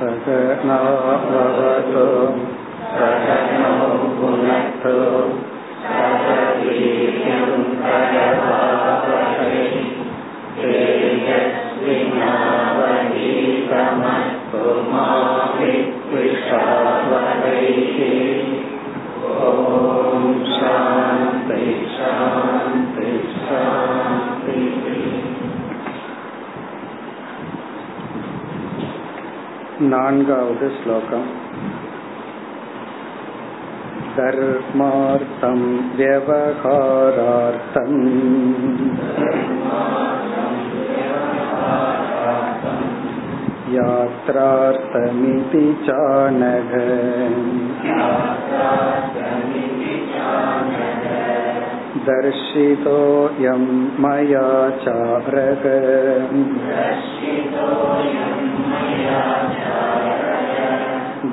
சகனோபவதோ சகனோ புனக்து சக வீர்யம் பிரச்சோதயாத் தேஜஸ்வி நாவதி தமஸ்து மா வித்விஷாவஹை. ஓம் சாந்தி சாந்தி சாந்தி. நான்காவது ஸ்லோகம். தர்மார்த்தம் வ்யவஹாரார்த்தம் யாத்ரார்த்தமிதி சானக தர்ஷிதோயம் மயா சாரக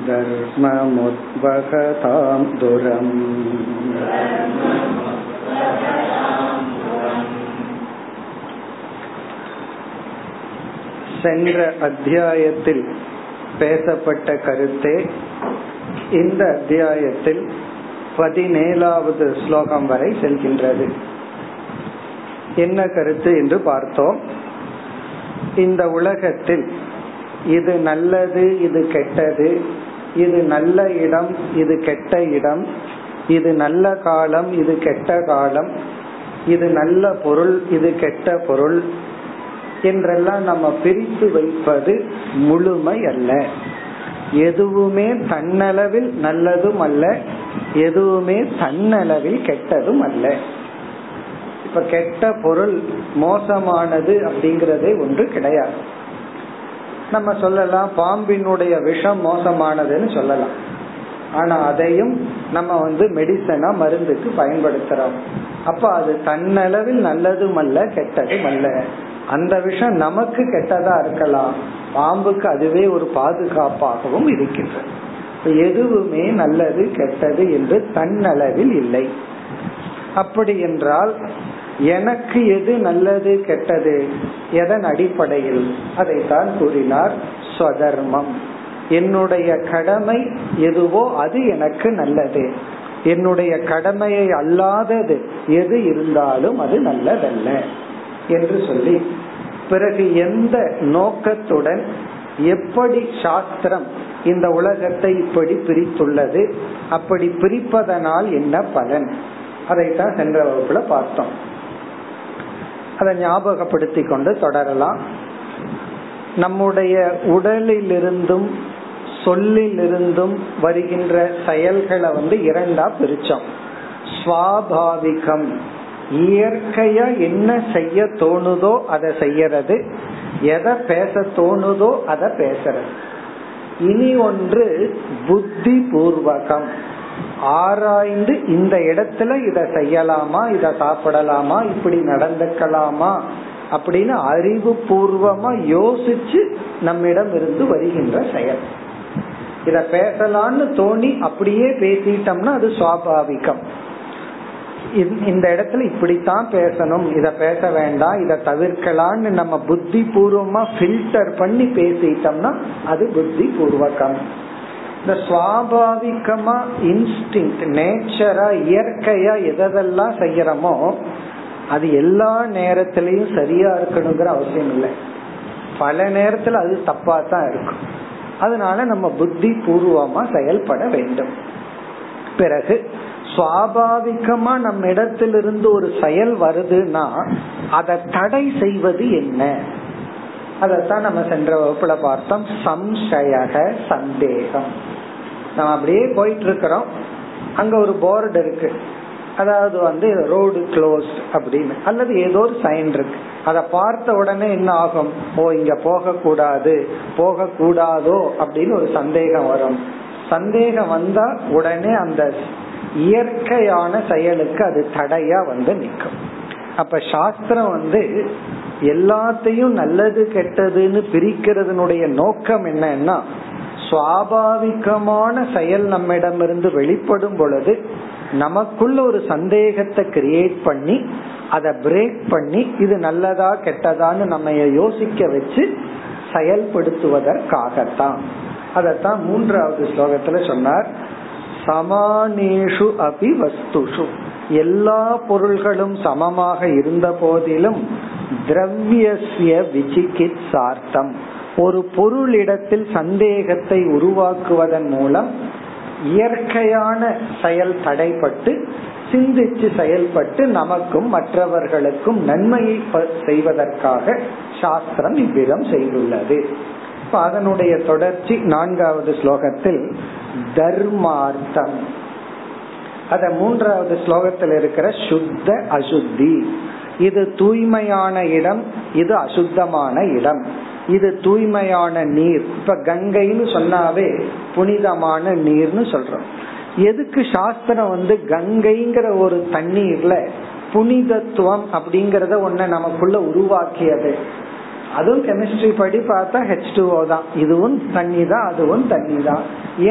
தர்மமுத்வகதாம் துரம். சென்ற அத்தியாயத்தில் பேசப்பட்ட கருத்தே இந்த அத்தியாயத்தில் 17வது ஸ்லோகம் வரை செல்கின்றது. என்ன கருத்து என்று பார்த்தோம். இந்த உலகத்தில் இது நல்லது, இது கெட்டது, இது நல்ல இடம், இது கெட்ட இடம், இது நல்ல காலம், இது கெட்ட காலம், இது நல்ல பொருள், இது கெட்ட பொருள் என்றெல்லாம் நம்ம பிரித்து வைப்பது முழுமை அல்ல. எதுவுமே தன்னளவில் நல்லதும் அல்ல, எதுவுமே தன்னளவில் கெட்டதும் அல்ல. இப்ப கெட்ட பொருள் மோசமானது அப்படிங்கறதே ஒன்று கிடையாது. நம்ம சொல்லலாம் பாம்பினுடைய விஷம் மோசமானதுன்னு சொல்லலாம், ஆனா அதையும் நம்ம மெடிசனா மருந்துக்கு பயன்படுத்துறோம். அப்ப அது தன்னளவில் நல்லதும் அல்ல கெட்டதும் அல்ல. அந்த விஷயம் நமக்கு கெட்டதா இருக்கலாம், பாம்புக்கு அதுவே ஒரு பாதுகாப்பாகவும் இருக்கின்றது. எதுவுமே நல்லது கெட்டது என்று தன்னளவில் இல்லை. அப்படி என்றால் எனக்கு எது நல்லது கெட்டது எதன் அடிப்படையில்? அதைத்தான் கூறினார், ஸ்வதர்மம். என்னுடைய கடமை எதுவோ அது எனக்கு நல்லது, என்னுடைய கடமையை அல்லாதது எது இருந்தாலும் அது நல்லதல்ல என்று சொல்லி, பிறகு எந்த நோக்கத்துடன் எப்படி சாஸ்திரம் இந்த உலகத்தை இப்படி பிரித்துள்ளது, அப்படி பிரிப்பதனால் என்ன பலன், அதைத்தான் சென்ற வகுப்புல பார்த்தோம். அதை ஞாபகப்படுத்தி கொண்டு தொடரலாம். நம்முடைய உடலிலிருந்தும் சொல்லிலிருந்தும் வருகின்ற செயல்களை இரண்டா பிரிச்சோம். ஸ்வாபாவிகம், இயற்கையா என்ன செய்ய தோணுதோ அதை செய்யறது, எதை பேச தோணுதோ அதை பேசறது. இனி ஒன்று புத்தி பூர்வகம், ஆராய்ந்து இந்த இடத்துல இத செய்யலாமா, இத சாப்பிடலாமா, இப்படி நடந்துக்கலாமா அப்படின்னு அறிவு பூர்வமா யோசிச்சு நம்மிடம் இருந்து வருகின்ற செயல். இத பேசலான்னு தோணி அப்படியே பேசிட்டோம்னா அது சுவாபாவிகம். இந்த இடத்துல இப்படித்தான் பேசணும், இத பேச வேண்டாம், இத தவிர்க்கலான்னு நம்ம புத்தி பூர்வமா ஃபில்டர் பண்ணி பேசிட்டோம்னா அது புத்தி பூர்வகம். இந்த சுவாபாவிகமா இன்ஸ்டிங் நேச்சரா இயற்கையா எதெல்லாம் செய்யறமோ அது எல்லா நேரத்திலயும் சரியா இருக்கணுங்கிற அவசியம் இல்லை. பல நேரத்துல அது தப்பா தான் இருக்கும். அதனால நம்ம புத்தி பூர்வமா செயல்பட வேண்டும். பிறகு சுவாபாவிகமா நம்ம இடத்திலிருந்து ஒரு செயல் வருதுன்னா அதை தடை செய்வது என்ன, அதத்தான் நம்ம சென்ற வகுப்புல பார்த்தோம். சம்சயக, சந்தேகம். நம்ம அப்படியே போயிட்டு இருக்கிறோம், அங்க ஒரு போர்டு இருக்கு, அதாவது ரோடு க்ளோஸ் அப்படின்னு, அல்லது ஏதோ ஒரு சைன் இருக்கு. அதை பார்த்த உடனே என்ன ஆகும்? ஓ, இங்க போகக்கூடாது, போகக்கூடாதோ அப்படின்னு ஒரு சந்தேகம் வரும். சந்தேகம் வந்தா உடனே அந்த இயற்கையான செயலுக்கு அது தடையா நிற்கும். அப்ப சாஸ்திரம் எல்லாத்தையும் நல்லது கெட்டதுன்னு பிரிக்கிறதுனுடைய நோக்கம் என்னன்னா, சுவாபாவிகமான செயல் நம்மிடமிருந்து வெளிப்படும் பொழுது நமக்குள்ள ஒரு சந்தேகத்தை கிரியேட் பண்ணி அதை பிரேக் பண்ணி இது நல்லதா கெட்டதான்னு நம்ம யோசிக்க வச்சு செயல்படுத்துவதற்காகத்தான். அதத்தான் மூன்றாவது ஸ்லோகத்துல சொன்னார். சமானேஷு அபி வஸ்துஷு, எல்லா பொருள்களும் சமமாக இருந்த போதிலும் திரவ்யஸ்ய விசிகித்சார்த்தம், ஒரு பொருளிடத்தில் சந்தேகத்தை உருவாக்குவதன் மூலம் இயற்கையான செயல் தடைப்பட்டு சிந்திச்சு செயல்பட்டு நமக்கும் மற்றவர்களுக்கும் நன்மையை செய்வதற்காக சாஸ்திரம் இவ்விதம் செய்துள்ளது. அதனுடைய தொடர்ச்சி நான்காவது ஸ்லோகத்தில் தர்மார்த்தம். அத மூன்றாவது ஸ்லோகத்தில் இருக்கிற சுத்த அசுத்தி, இது தூய்மையான இடம், இது அசுத்தமான இடம், இது தூய்மையான நீர். இப்ப கங்கைன்னு சொன்னாவே புனிதமான நீர்னு சொல்றோம். எதுக்கு சாஸ்திரம் கங்கைங்கிற ஒரு தண்ணீர்ல புனிதத்துவம் அப்படிங்கறத ஒண்ணு நமக்குள்ள உருவாக்கியது? அதுவும் கெமிஸ்ட்ரி படி பார்த்தா H2O தான், இதுவும் தண்ணி தான் அதுவும் தண்ணி தான்.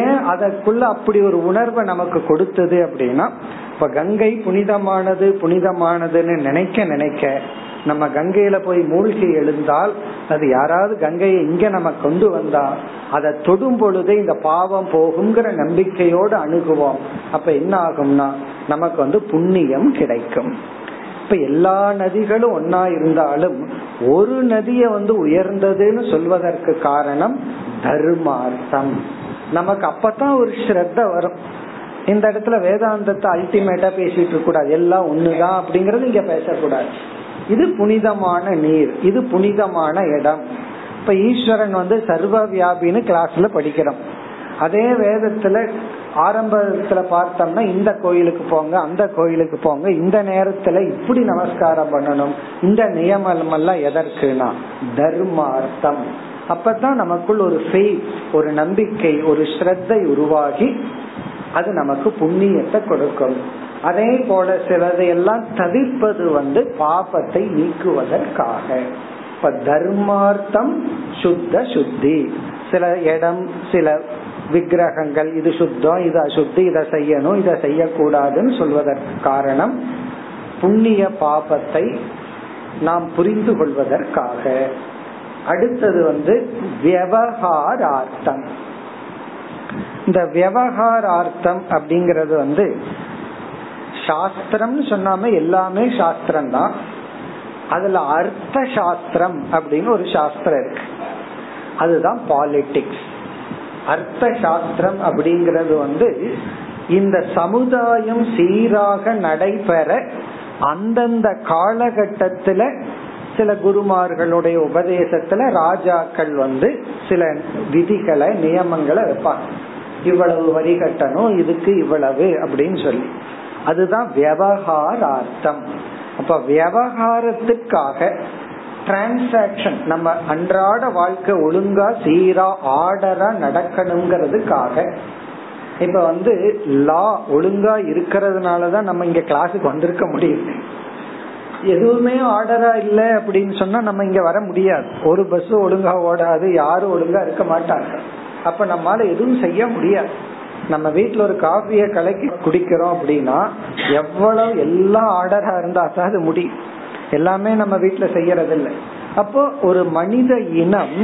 ஏன் அதற்குள்ள அப்படி ஒரு உணர்வை நமக்கு கொடுத்தது அப்படின்னா, இப்ப கங்கை புனிதமானது புனிதமானதுன்னு நினைக்க நினைக்க நம்ம கங்கையில போய் மூழ்கி எழுந்தால், அது யாராவது கங்கையை இங்க நம்ம கொண்டு வந்தா அதை தொடும் பொழுதே இந்த பாவம் போகுங்கிற நம்பிக்கையோடு அணுகுவோம். அப்ப என்ன ஆகும்னா நமக்கு புண்ணியம் கிடைக்கும். இப்ப எல்லா நதிகளும் ஒன்னா இருந்தாலும் ஒரு நதிய உயர்ந்ததுன்னு சொல்வதற்கு காரணம் தர்மார்த்தம். நமக்கு அப்பதான் ஒரு ஸ்ரத்த வரும். இந்த இடத்துல வேதாந்தத்தை அல்டிமேட்டா பேசிட்டு கூடாது, எல்லாம் ஒண்ணுதான் அப்படிங்கறது இங்க பேசக்கூடாது. இது புனிதமான நீர், இது புனிதமான இடம். இப்ப ஈஸ்வரன் சர்வ வியாபின்னு கிளாஸ்ல படிக்கிறோம். அதே வேதத்துல ஆரம்பத்துல பார்த்தோம்னா இந்த கோயிலுக்கு போங்க, அந்த கோயிலுக்கு போங்க, இந்த நேரத்துல இப்படி நமஸ்காரம் பண்ணணும், இந்த நியமம் எல்லாம் எதற்குனா தர்மார்த்தம். அப்பதான் நமக்குள் ஒரு ஃபெய்த், ஒரு நம்பிக்கை, ஒரு ஸ்ரத்தை உருவாகி அது நமக்கு புண்ணியத்தை கொடுக்கும். அதே போல சிலதையெல்லாம் தவிர்ப்பது பாபத்தை நீக்குவதற்காக. இப்ப தர்மார்த்தம் சுத்த சுத்தி. சில இடம், சில விக்கிரகங்கள் இது சுத்தம் இது அசுத்தி, இதை செய்யணும் இதை செய்யக்கூடாதுன்னு சொல்வதற்கு காரணம் புண்ணிய பாபத்தை நாம் புரிந்து கொள்வதற்காக. அடுத்தது வியவகாரார்த்தம். இந்த வியவகாரார்த்தம் அப்படிங்கறது சாஸ்திரம் சொன்னாம எல்லாமே சாஸ்திரம் தான். அதுல அர்த்த சாஸ்திரம் அப்படின்னு ஒரு சாஸ்திரம் இருக்கு, அதுதான் பாலிடிக்ஸ். அர்த்த சாஸ்திரம் அப்படிங்கிறது இந்த சமுதாயம் சீராக நடைபெற அந்தந்த காலகட்டத்துல சில குருமார்களுடைய உபதேசத்துல ராஜாக்கள் சில விதிகளை நியமங்களை வைப்பாங்க. இவ்வளவு வரிகட்டணும், இதுக்கு இவ்வளவு அப்படின்னு சொல்லி, அதுதான் வியவகாரார்த்தம். அப்ப வியவகாரத்துக்காக டிரான்சாக்சன், நம்ம அன்றாட வாழ்க்கை ஒழுங்கா சீரா ஆர்டரா நடக்கணுங்கிறதுக்காக. இப்ப லா ஒழுங்கா இருக்கிறதுனாலதான் நம்ம இங்க கிளாஸுக்கு வந்திருக்க முடியும். எதுவுமே ஆர்டரா இல்ல அப்படின்னு சொன்னா நம்ம இங்க வர முடியாது. ஒரு பஸ் ஒழுங்கா ஓடாது, யாரும் ஒழுங்கா இருக்க மாட்டாங்க. அப்ப நம்மளால எதுவும் செய்ய முடியாது. நம்ம வீட்டுல ஒரு காஃபிய கலக்கி குடிக்கிறோம் அப்படின்னா எவ்வளவு எல்லாம் ஆர்டரா இருந்தா தான் அது முடியும். எல்லாமே நம்ம வீட்டுல செய்யறது இல்லை. அப்போ ஒரு மனித இனம்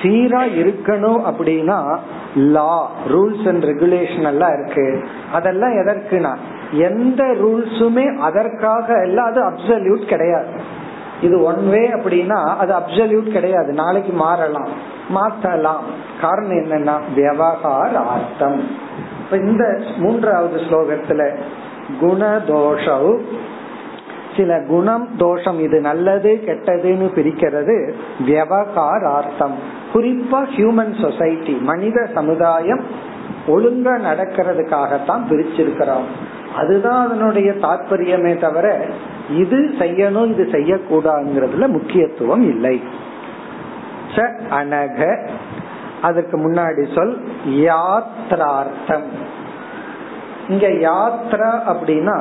சீரா இருக்கணும் அப்படின்னா லா, ரூல்ஸ் அண்ட் ரெகுலேஷன் எல்லாம் இருக்கு. அதெல்லாம் எதற்குனா எந்த ரூல்ஸுமே அதற்காக எல்லாம் அது அப்சல்யூட் கிடையாது. இது ஒன் வே அப்படின்னா அது அப்சல்யூட் கிடையாது, நாளைக்கு மாறலாம் மாற்றலாம். காரணம் என்னன்னா வியவகாரார்த்தம். இந்த மூன்றாவது ஸ்லோகத்துல குணதோஷம், சில குணம் தோஷம் இது நல்லது கெட்டதுன்னு பிரிக்கிறது வியவகாரார்த்தம். குறிப்பா ஹியூமன் சொசைட்டி, மனித சமுதாயம் ஒழுங்கா நடக்கிறதுக்காகத்தான் பிரிச்சிருக்கிறோம். அதுதான் அதனுடைய தாற்பயமே தவிர இது செய்யணும் இது செய்யக்கூடாதுங்கிறதுல முக்கியத்துவம் இல்லை. ச அனக, அதுக்கு முன்னாடி சொல் யாத்ரார்த்தம். இங்க யாத்ரா அப்படின்னா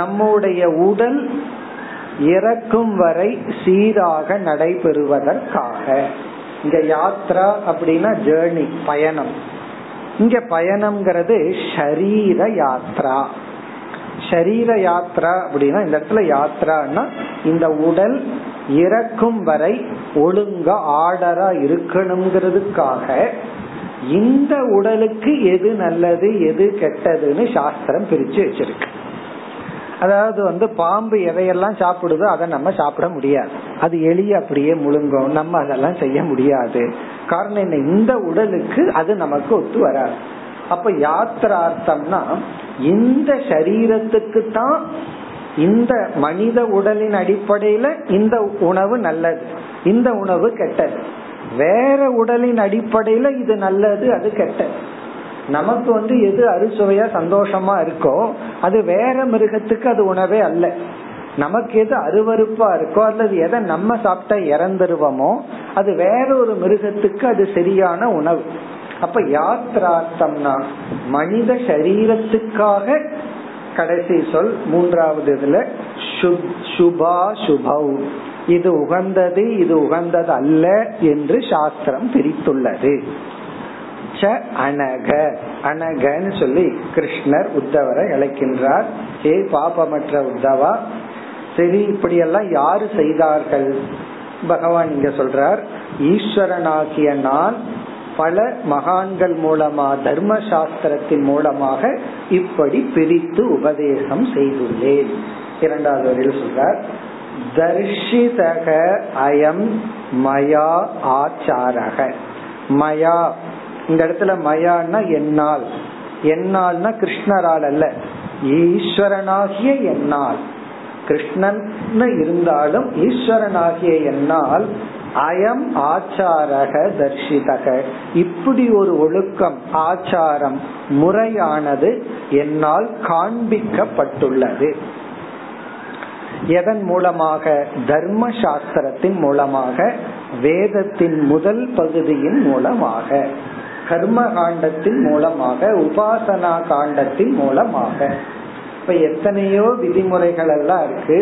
நம்முடைய உடல் இறக்கும் வரை சீராக நடைபெறுவதற்காக. இங்க யாத்ரா அப்படின்னா ஜேர்னி, பயணம். இங்க பயணம்ங்கிறது ஷரீர யாத்ரா. ஷரீர யாத்ரா அப்படின்னா இந்த இடத்துல யாத்ரான்னா இந்த உடல் இறக்கும் வரை ஒழுங்கா ஆர்டரா இருக்கணுங்கிறதுக்காக இந்த உடலுக்கு எது நல்லது எது கெட்டதுன்னு சாஸ்திரம் பிரிச்சு வச்சிருக்கு. அதாவது பாம்பு எதையெல்லாம் சாப்பிடுதோ அதை நம்ம சாப்பிட முடியாது, அது எலி அப்படியே முழுங்கும், நம்ம அதெல்லாம் செய்ய முடியாது. காரணம் என்ன, இந்த உடலுக்கு அது நமக்கு ஒத்து வராது. அப்ப யாத்திரார்த்தம்னா இந்த சரீரத்துக்கு தான் இந்த மனித உடலின் அடிப்படையில இந்த உணவு நல்லது இந்த உணவு கெட்டது, வேற உடலின் அடிப்படையில இது நல்லது அது கெட்டது. நமக்கு எது அறுசுவையா சந்தோஷமா இருக்கோ அது வேற மிருகத்துக்கு அது உணவே அல்ல. நமக்கு எது அருவருப்பா இருக்கோ அல்லது எதை நம்ம சாப்பிட்டா இறந்துருவோமோ அது வேற ஒரு மிருகத்துக்கு அது சரியான உணவு. அப்ப யாத்ரார்த்தம்னா மனித சரீரத்துக்காக கடைசி சொல் மூன்றாவது இதுல சுபா சுபௌ, இது உகந்தது இது உகந்தது அல்ல என்று சாஸ்திரம் பிரித்துள்ளது. அனக அனகன்னு சொல்லி கிருஷ்ணர் உத்தவரை அழைக்கின்றார். ஏ பாபமற்ற உத்தவா, சரி இப்படி எல்லாம் யாரு செய்தார்கள்? பகவான் இங்க சொல்றார், ஈஸ்வரனாகிய நான் பல மகான்கள் மூலமா தர்ம சாஸ்திரத்தின் மூலமாக இப்படி பிரித்து உபதேசம் செய்துள்ளேன். இரண்டாவது வரையில் சொல்றார், தர்ஷிதக அயம் மயா ஆச்சாரக. மயா இந்த இடத்துல மயான்னா என்னால், என்னால்னா கிருஷ்ணரால் அல்ல, ஈஸ்வரனாகிய என்னால். கிருஷ்ணன் இருந்தாலும் ஈஸ்வரனாகிய என்னால் அயம் ஆச்சாரக தர்ஷிதக, இப்படி ஒரு ஒழுக்கம் ஆச்சாரம் முறையானது என்னால் காண்பிக்கப்பட்டுள்ளது. எதன் மூலமாக? தர்ம சாஸ்திரத்தின் மூலமாக, வேதத்தின் முதல் பகுதியின் மூலமாக, கர்ம காண்டத்தின் மூலமாக, உபாசனா காண்டத்தின் மூலமாக. இப்ப எத்தனையோ விதிமுறைகள் எல்லாம் இருக்கு,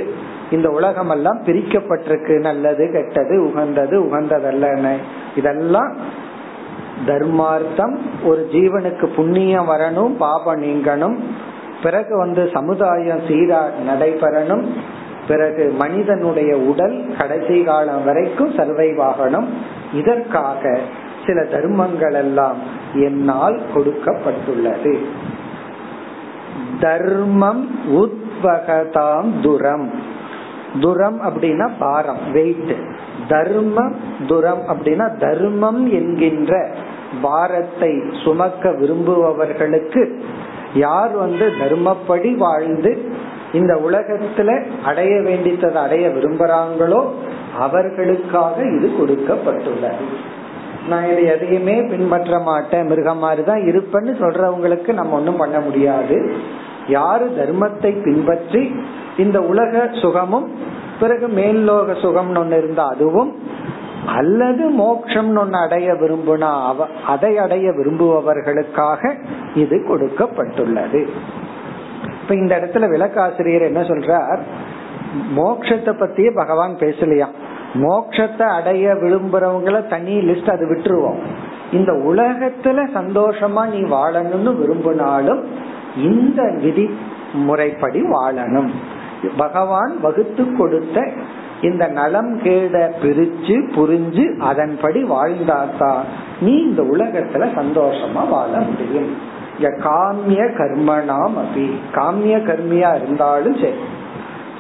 இந்த உலகம் எல்லாம் பிரிக்கப்பட்டிருக்கு, நல்லது கெட்டது உகந்தது உகந்ததல்ல. இதெல்லாம் தர்மார்த்தம், ஒரு ஜீவனுக்கு புண்ணியம் வரணும் பாப நீங்கணும், பிறகு சமுதாயம் சீரா நடைபெறணும், பிறகு மனிதனுடைய உடல் கடைசி காலம் வரைக்கும் சர்வைவ் ஆகணும். இதற்காக சில தர்மங்கள் எல்லாம் என்னால் கொடுக்கப்பட்டுள்ளது. தர்மம் உத்வகதாம் துரம், துரம் அப்படின்னா பாரம் வெயிட், தர்மம் துரம் அப்படின்னா தர்மம் என்கின்ற பாரத்தை சுமக்க விரும்புபவர்களுக்கு, யார் தர்மப்படி வாழ்ந்து இந்த உலகத்துல அடைய வேண்டித்ததை அடைய விரும்புறாங்களோ அவர்களுக்காக இது கொடுக்கப்பட்டுள்ளது. நான் இதை எதையுமே பின்பற்ற மாட்டேன், மிருகம் மாதிரிதான் இருப்பேன்னு சொல்றவங்களுக்கு நம்ம ஒன்றும் பண்ண முடியாது. யாரு தர்மத்தை பின்பற்றி இந்த உலக சுகமும் பிறகு மேல்லோக சுகம்னு ஒண்ணு இருந்தா அதுவும், அல்லது மோட்சம்னு ஒண்ணு அடைய விரும்புனா அதை அடைய விரும்புபவர்களுக்காக இது கொடுக்கப்பட்டுள்ளது. இப்ப இந்த இடத்துல விளக்காசிரியர் என்ன சொல்றார், மோட்சத்தை பத்தியே பகவான் பேசலையா. மோட்சத்தை அடைய விரும்புறவங்கள தனி லிஸ்ட் அது விட்டுருவோம். இந்த உலகத்துல சந்தோஷமா நீ வாழணும்னு விரும்பினாலும் இந்த விதி முறைப்படி வாழணும். பகவான் வகுத்து கொடுத்த இந்த நலம் கேட பிரிச்சு புரிஞ்சு அதன்படி வாழ்ந்தாதான் நீ இந்த உலகத்துல சந்தோஷமா வாழ முடியும். காமிய கர்மனாம் அபி, காமிய கர்மியா இருந்தாலும் சரி.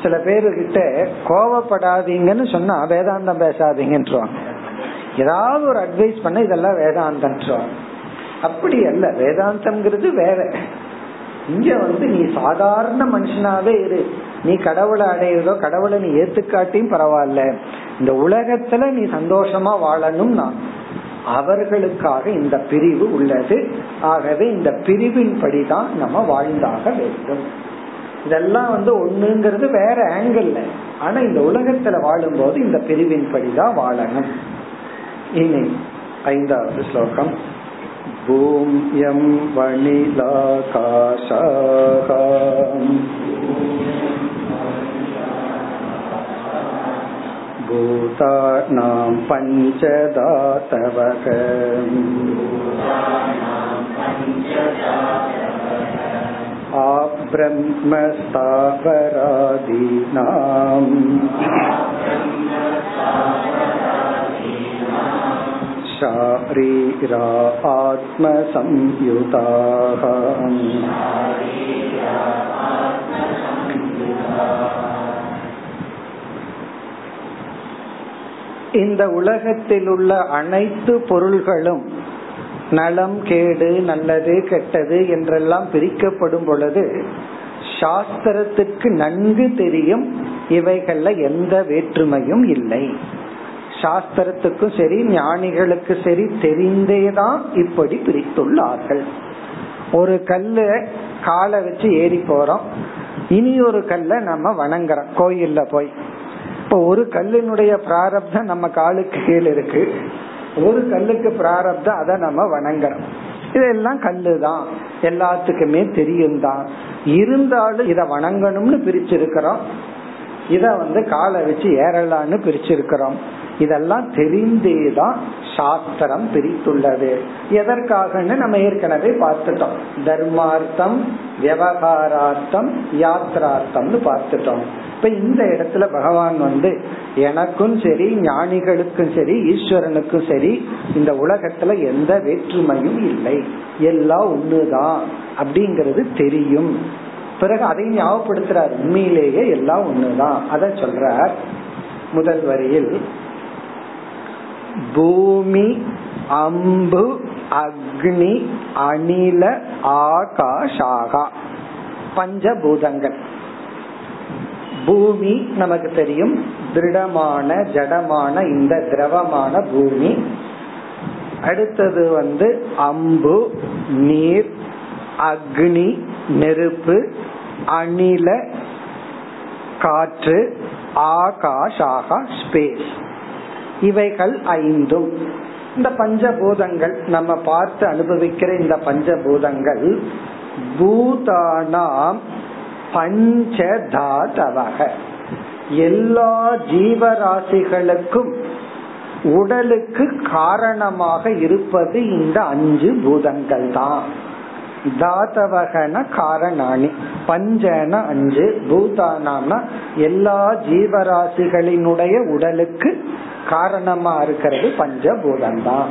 சில பேருகிட்ட கோவப்படாதீங்கன்னு சொன்னா வேதாந்தம் பேசாதீங்கன்றாங்க, ஏதாவது ஒரு அட்வைஸ் பண்ண இதெல்லாம் வேதாந்தம்ன்றாங்க. அப்படி அல்ல, வேதாந்தம்ங்கிறது வேற. இங்க நீ சாதாரண மனுஷனாவே இரு, நீ கடவுளை அடையிறதோ கடவுளை நீ ஏத்துக்காட்டியும் பரவாயில்ல, இந்த உலகத்துல நீ சந்தோஷமா வாழணும். நான் அவர்களுக்காக இந்த பிரிவு உள்ளது. ஆகவே இந்த பிரிவின் படிதான் நம்ம வாழ்ந்தாக வேண்டும். இதெல்லாம் ஒண்ணுங்கிறது வேற ஆங்கிள். ஆனா இந்த உலகத்துல வாழும் போது இந்த பிரிவின் படிதான் வாழணும். இனி ஐந்தாவது ஸ்லோகம், பூம்யம் வனிலாகாசாம் பூதானாம் பஞ்சதாதவகம் ஆப்ரஹ்மஸ்தாபராதீனாம் ஷரீரா ஆத்ம சம்யுதாஹ இந்த உலகத்தில் உள்ள அனைத்து பொருள்களும் நலம் கேடு நல்லது கெட்டது என்றெல்லாம் பிரிக்கப்படும் பொழுது சாஸ்திரத்துக்கு நன்கு தெரியும் இவைகள்ல எந்த வேற்றுமையும் இல்லை. சாஸ்திரத்துக்கும் சரி ஞானிகளுக்கு சரி தெரிந்தேதான் இப்படி பிரித்துள்ளார்கள். ஒரு கல்ல காலை வச்சு ஏறி போறோம், இனி ஒரு கல்ல நம்ம வணங்குறோம் கோயில்ல போய். இப்ப ஒரு கல்லினுடைய பிராரப்தம் நம்ம காலுக்கு கீழே இருக்கு, ஒரு கல்லுக்கு பிராரப்தம் அதை நம்ம வணங்குறோம். இதெல்லாம் கல்லுதான், எல்லாத்துக்குமே தெரியும் தான். இருந்தாலும் இத வணங்கணும்னு பிரிச்சிருக்கிறோம், இத காலை வச்சு ஏறலான்னு பிரிச்சிருக்கிறோம். இதெல்லாம் தெரிந்தேதான் சாஸ்திரம் பிரித்துள்ளது. எதற்காகன்னு நம்ம ஏற்கனவே பார்த்துட்டோம். தர்மார்த்தம், விவகாரார்த்தம், யாத்திரார்த்தம்னு பார்த்துட்டோம். இப்ப இந்த இடத்துல பகவான் எனக்கும் சரி ஞானிகளுக்கும் சரி ஈஸ்வரனுக்கும் சரி இந்த உலகத்துல எந்த வேற்றுமையும் இல்லை, எல்லாம் ஒண்ணுதான் அப்படிங்கறது தெரியும். பிறகு அதை ஞாபகப்படுத்துறார், உண்மையிலேயே எல்லாம் ஒண்ணுதான். அத சொல்றார் முதல் வரியில், பூமி அம்பு அக்னி அணில ஆகாஷாகா பஞ்சபூதங்கள். பூமி நமக்கு தெரியும், திருடமான ஜடமான இந்த திரவமான பூமி. அடுத்தது அம்பு நீர், அக்னி நெருப்பு, அணில காற்று, ஆகாஷாகா ஸ்பேஸ். இவைகள் ஐந்தும் இந்த பஞ்சபூதங்கள் நம்ம பார்த்து அனுபவிக்கிற இந்த பஞ்சபூதங்கள் பூதானாம் பஞ்சதாதவக எல்லா ஜீவராசிகளுக்கும் உடலுக்கு காரணமாக இருப்பது இந்த அஞ்சு பூதங்கள் தான். தாதவகன காரணாணி, பஞ்சன அஞ்சு, பூதானாம்னா எல்லா ஜீவராசிகளினுடைய உடலுக்கு காரணமா இருக்கிறது பஞ்சபூதம் தான்.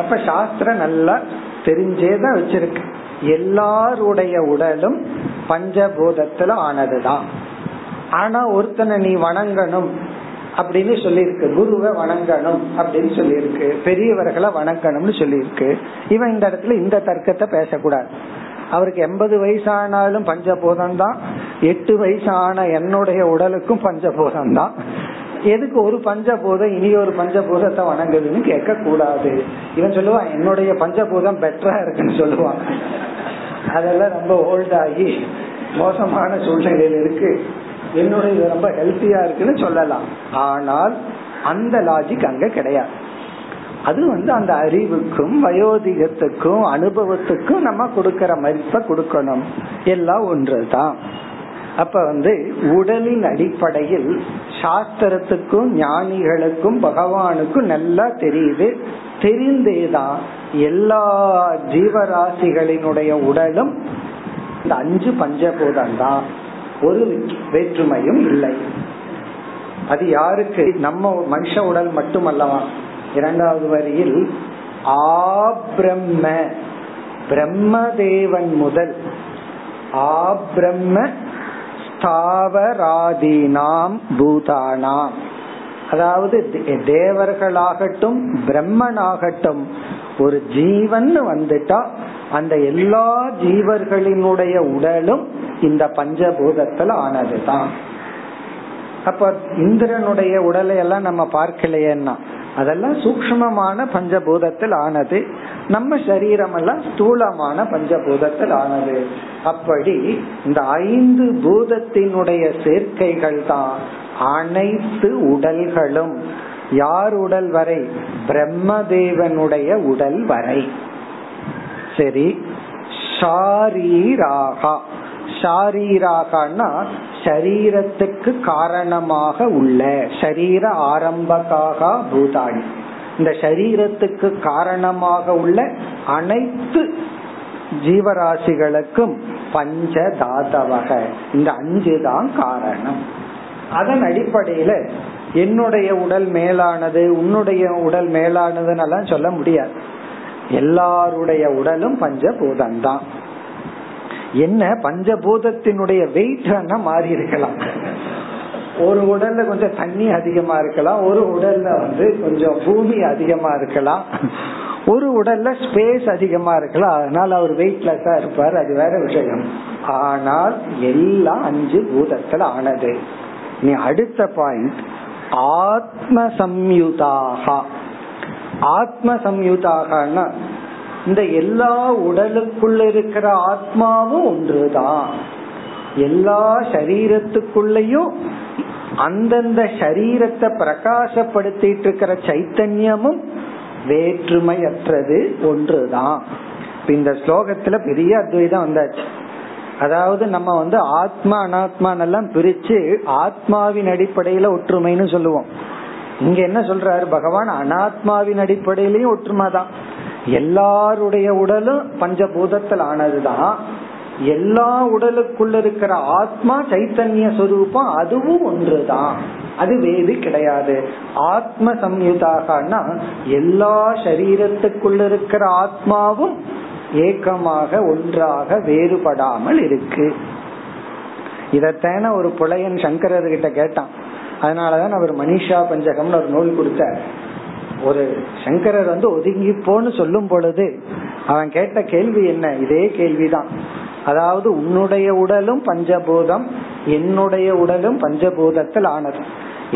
அப்ப சாஸ்திரம் நல்லா தெரிஞ்சேதான் வச்சிருக்கு, எல்லாருடைய உடலும் பஞ்சபூதத்துல ஆனதுதான். ஆனா ஒருத்தனை நீ வணங்கணும் அப்படின்னு சொல்லிருக்கு, குருவை வணங்கணும் அப்படின்னு சொல்லிருக்கு, பெரியவர்களை வணங்கணும்னு சொல்லிருக்கு. இவன் இந்த இடத்துல இந்த தர்க்கத்தை பேசக்கூடாது. அவருக்கு 80 வயசானாலும் பஞ்சபூதம் தான், 8 வயசான என்னுடைய உடலுக்கும் பஞ்சபூதம் தான். எதுக்கு ஒரு பஞ்சபூதம் இனி ஒரு பஞ்சபூதத்தை வணங்குதுன்னு கேட்க கூடாது. இவன் சொல்லுவான் என்னுடைய பஞ்சபூதம் பெட்டரா இருக்குன்னு சொல்லுவான். அதெல்லாம் ரொம்ப ஓல்ட் ஆகி மோசமான சூழ்நிலையில இருக்கு, என்னுடைய ரொம்ப ஹெல்த்தியா இருக்குன்னு சொல்லலாம். ஆனால் அந்த லாஜிக் அங்க கிடையாது. அது அந்த அறிவுக்கும் வயோதிகத்துக்கும் அனுபவத்துக்கும் நம்ம கொடுக்கற மதிப்பை கொடுக்கணும். எல்லாம் ஒன்றுதான். அப்ப உடலின் அடிப்படையில் சாஸ்திரத்துக்கும் ஞானிகளுக்கும் பகவானுக்கும் நல்லா தெரியுது, தெரிந்தேதான் எல்லா ஜீவராசிகளினுடைய உடலும் இந்த 5 பஞ்சபூதம் தான், ஒரு வேற்றுமையும் இல்லை. அது யாருக்கு? நம்ம மனுஷ உடல் மட்டுமல்லவா. இரண்டாவது வரியில் ஆ பிரம்ம, பிரம்மதேவன் முதல் ஆ பிரம்ம ஸ்தாவராதீனாம் பூதானாம், அதாவது தேவர்களாகட்டும் பிரம்மனாகட்டும் ஒரு ஜீவன் வந்துட்டா அந்த எல்லா ஜீவர்களினுடைய உடலும் இந்த பஞ்சபூதத்துல ஆனதுதான். அப்ப இந்திரனுடைய உடலை எல்லாம் நம்ம பார்க்கலையேன்னா அதெல்லாம் சூக்ஷ்மமான பஞ்சபூதத்தில் ஆனது, நம்ம சரீரம் எல்லாம் ஸ்தூலமான பஞ்சபூதத்தில் ஆனது. அப்படி இந்த 5 பூதத்தினுடைய சேர்க்கைகள் தான் அனைத்து உடல்களும். யார் உடல் வரை? பிரம்மதேவனுடைய உடல் வரை. சரி, ஷாரீராகா, ஷாரீராகனா சரீரத்துக்கு காரணமாக உள்ள, சரீர ஆரம்பகாக பூதாணி, இந்த சரீரத்துக்கு காரணமாக உள்ள அனைத்து ஜீவராசிகளுக்கும் பஞ்சதாதவக, இந்த 5 தான் காரணம். அதன் அடிப்படையில என்னுடைய உடல் மேலானது உன்னுடைய உடல் மேலானதுன்னு சொல்ல முடியாது. எல்லாருடைய உடலும் பஞ்சபூதம் தான். என்ன பஞ்சபூதத்தினுடைய வெயிட் மாறி இருக்கலாம். ஒரு உடல்ல கொஞ்சம் தண்ணி அதிகமா இருக்கலாம், ஒரு உடல்ல கொஞ்சம் பூமி அதிகமா இருக்கலாம், ஒரு உடல்ல ஸ்பேஸ் அதிகமா இருக்கலாம். அதனால அவர் வெயிட்லெஸ்ஸா இருப்பார், அது வேற விஷயம். ஆனால் எல்லாம் அஞ்சு பூதத்துல ஆனது. நீ அடுத்த பாயிண்ட் ஆத்ம சம்யுதாக. ஆத்ம சம்யுதாகனா இந்த எல்லா உடலுக்குள்ள இருக்கிற ஆத்மாவும் ஒன்றுதான். எல்லா சரீரத்துக்குள்ளயும் அந்தந்த சரீரத்தை பிரகாசப்படுத்திட்டு இருக்கிற சைத்தன்யமும் வேற்றுமையற்றது, ஒன்றுதான். இந்த ஸ்லோகத்துல பெரிய அத்வைதம் வந்தாச்சு. அதாவது நம்ம ஆத்மா அனாத்மான் எல்லாம் பிரிச்சு ஆத்மாவின் அடிப்படையில ஒற்றுமைன்னு சொல்லுவோம். இங்க என்ன சொல்றாரு பகவான்? அனாத்மாவின் அடிப்படையிலயும் ஒற்றுமைதான். எல்லாருடைய உடலும் பஞ்சபூதத்தில் ஆனதுதான். எல்லா உடலுக்குள்ள இருக்கிற ஆத்மா சைத்தன்ய சொரூபம், அதுவும் ஒன்றுதான், அது வேறு கிடையாது. ஆத்ம சம்யுதாகனா எல்லா சரீரத்துக்குள்ள இருக்கிற ஆத்மாவும் ஏக்கமாக ஒன்றாக வேறுபடாமல் இருக்கு. இதத்தான ஒரு புலையன் சங்கரர்கிட்ட கேட்டான். அதனாலதான் அவர் மனிஷா பஞ்சகம்னு ஒரு நூல் கொடுத்தார். ஒரு சங்கரர் ஒதுங்கி போன்னு சொல்லும் பொழுது அவன் கேட்ட கேள்வி என்ன, இதே கேள்விதான். அதாவது உன்னுடைய உடலும் பஞ்சபூதம், என்னுடைய உடலும் பஞ்சபூதத்தில் ஆனது.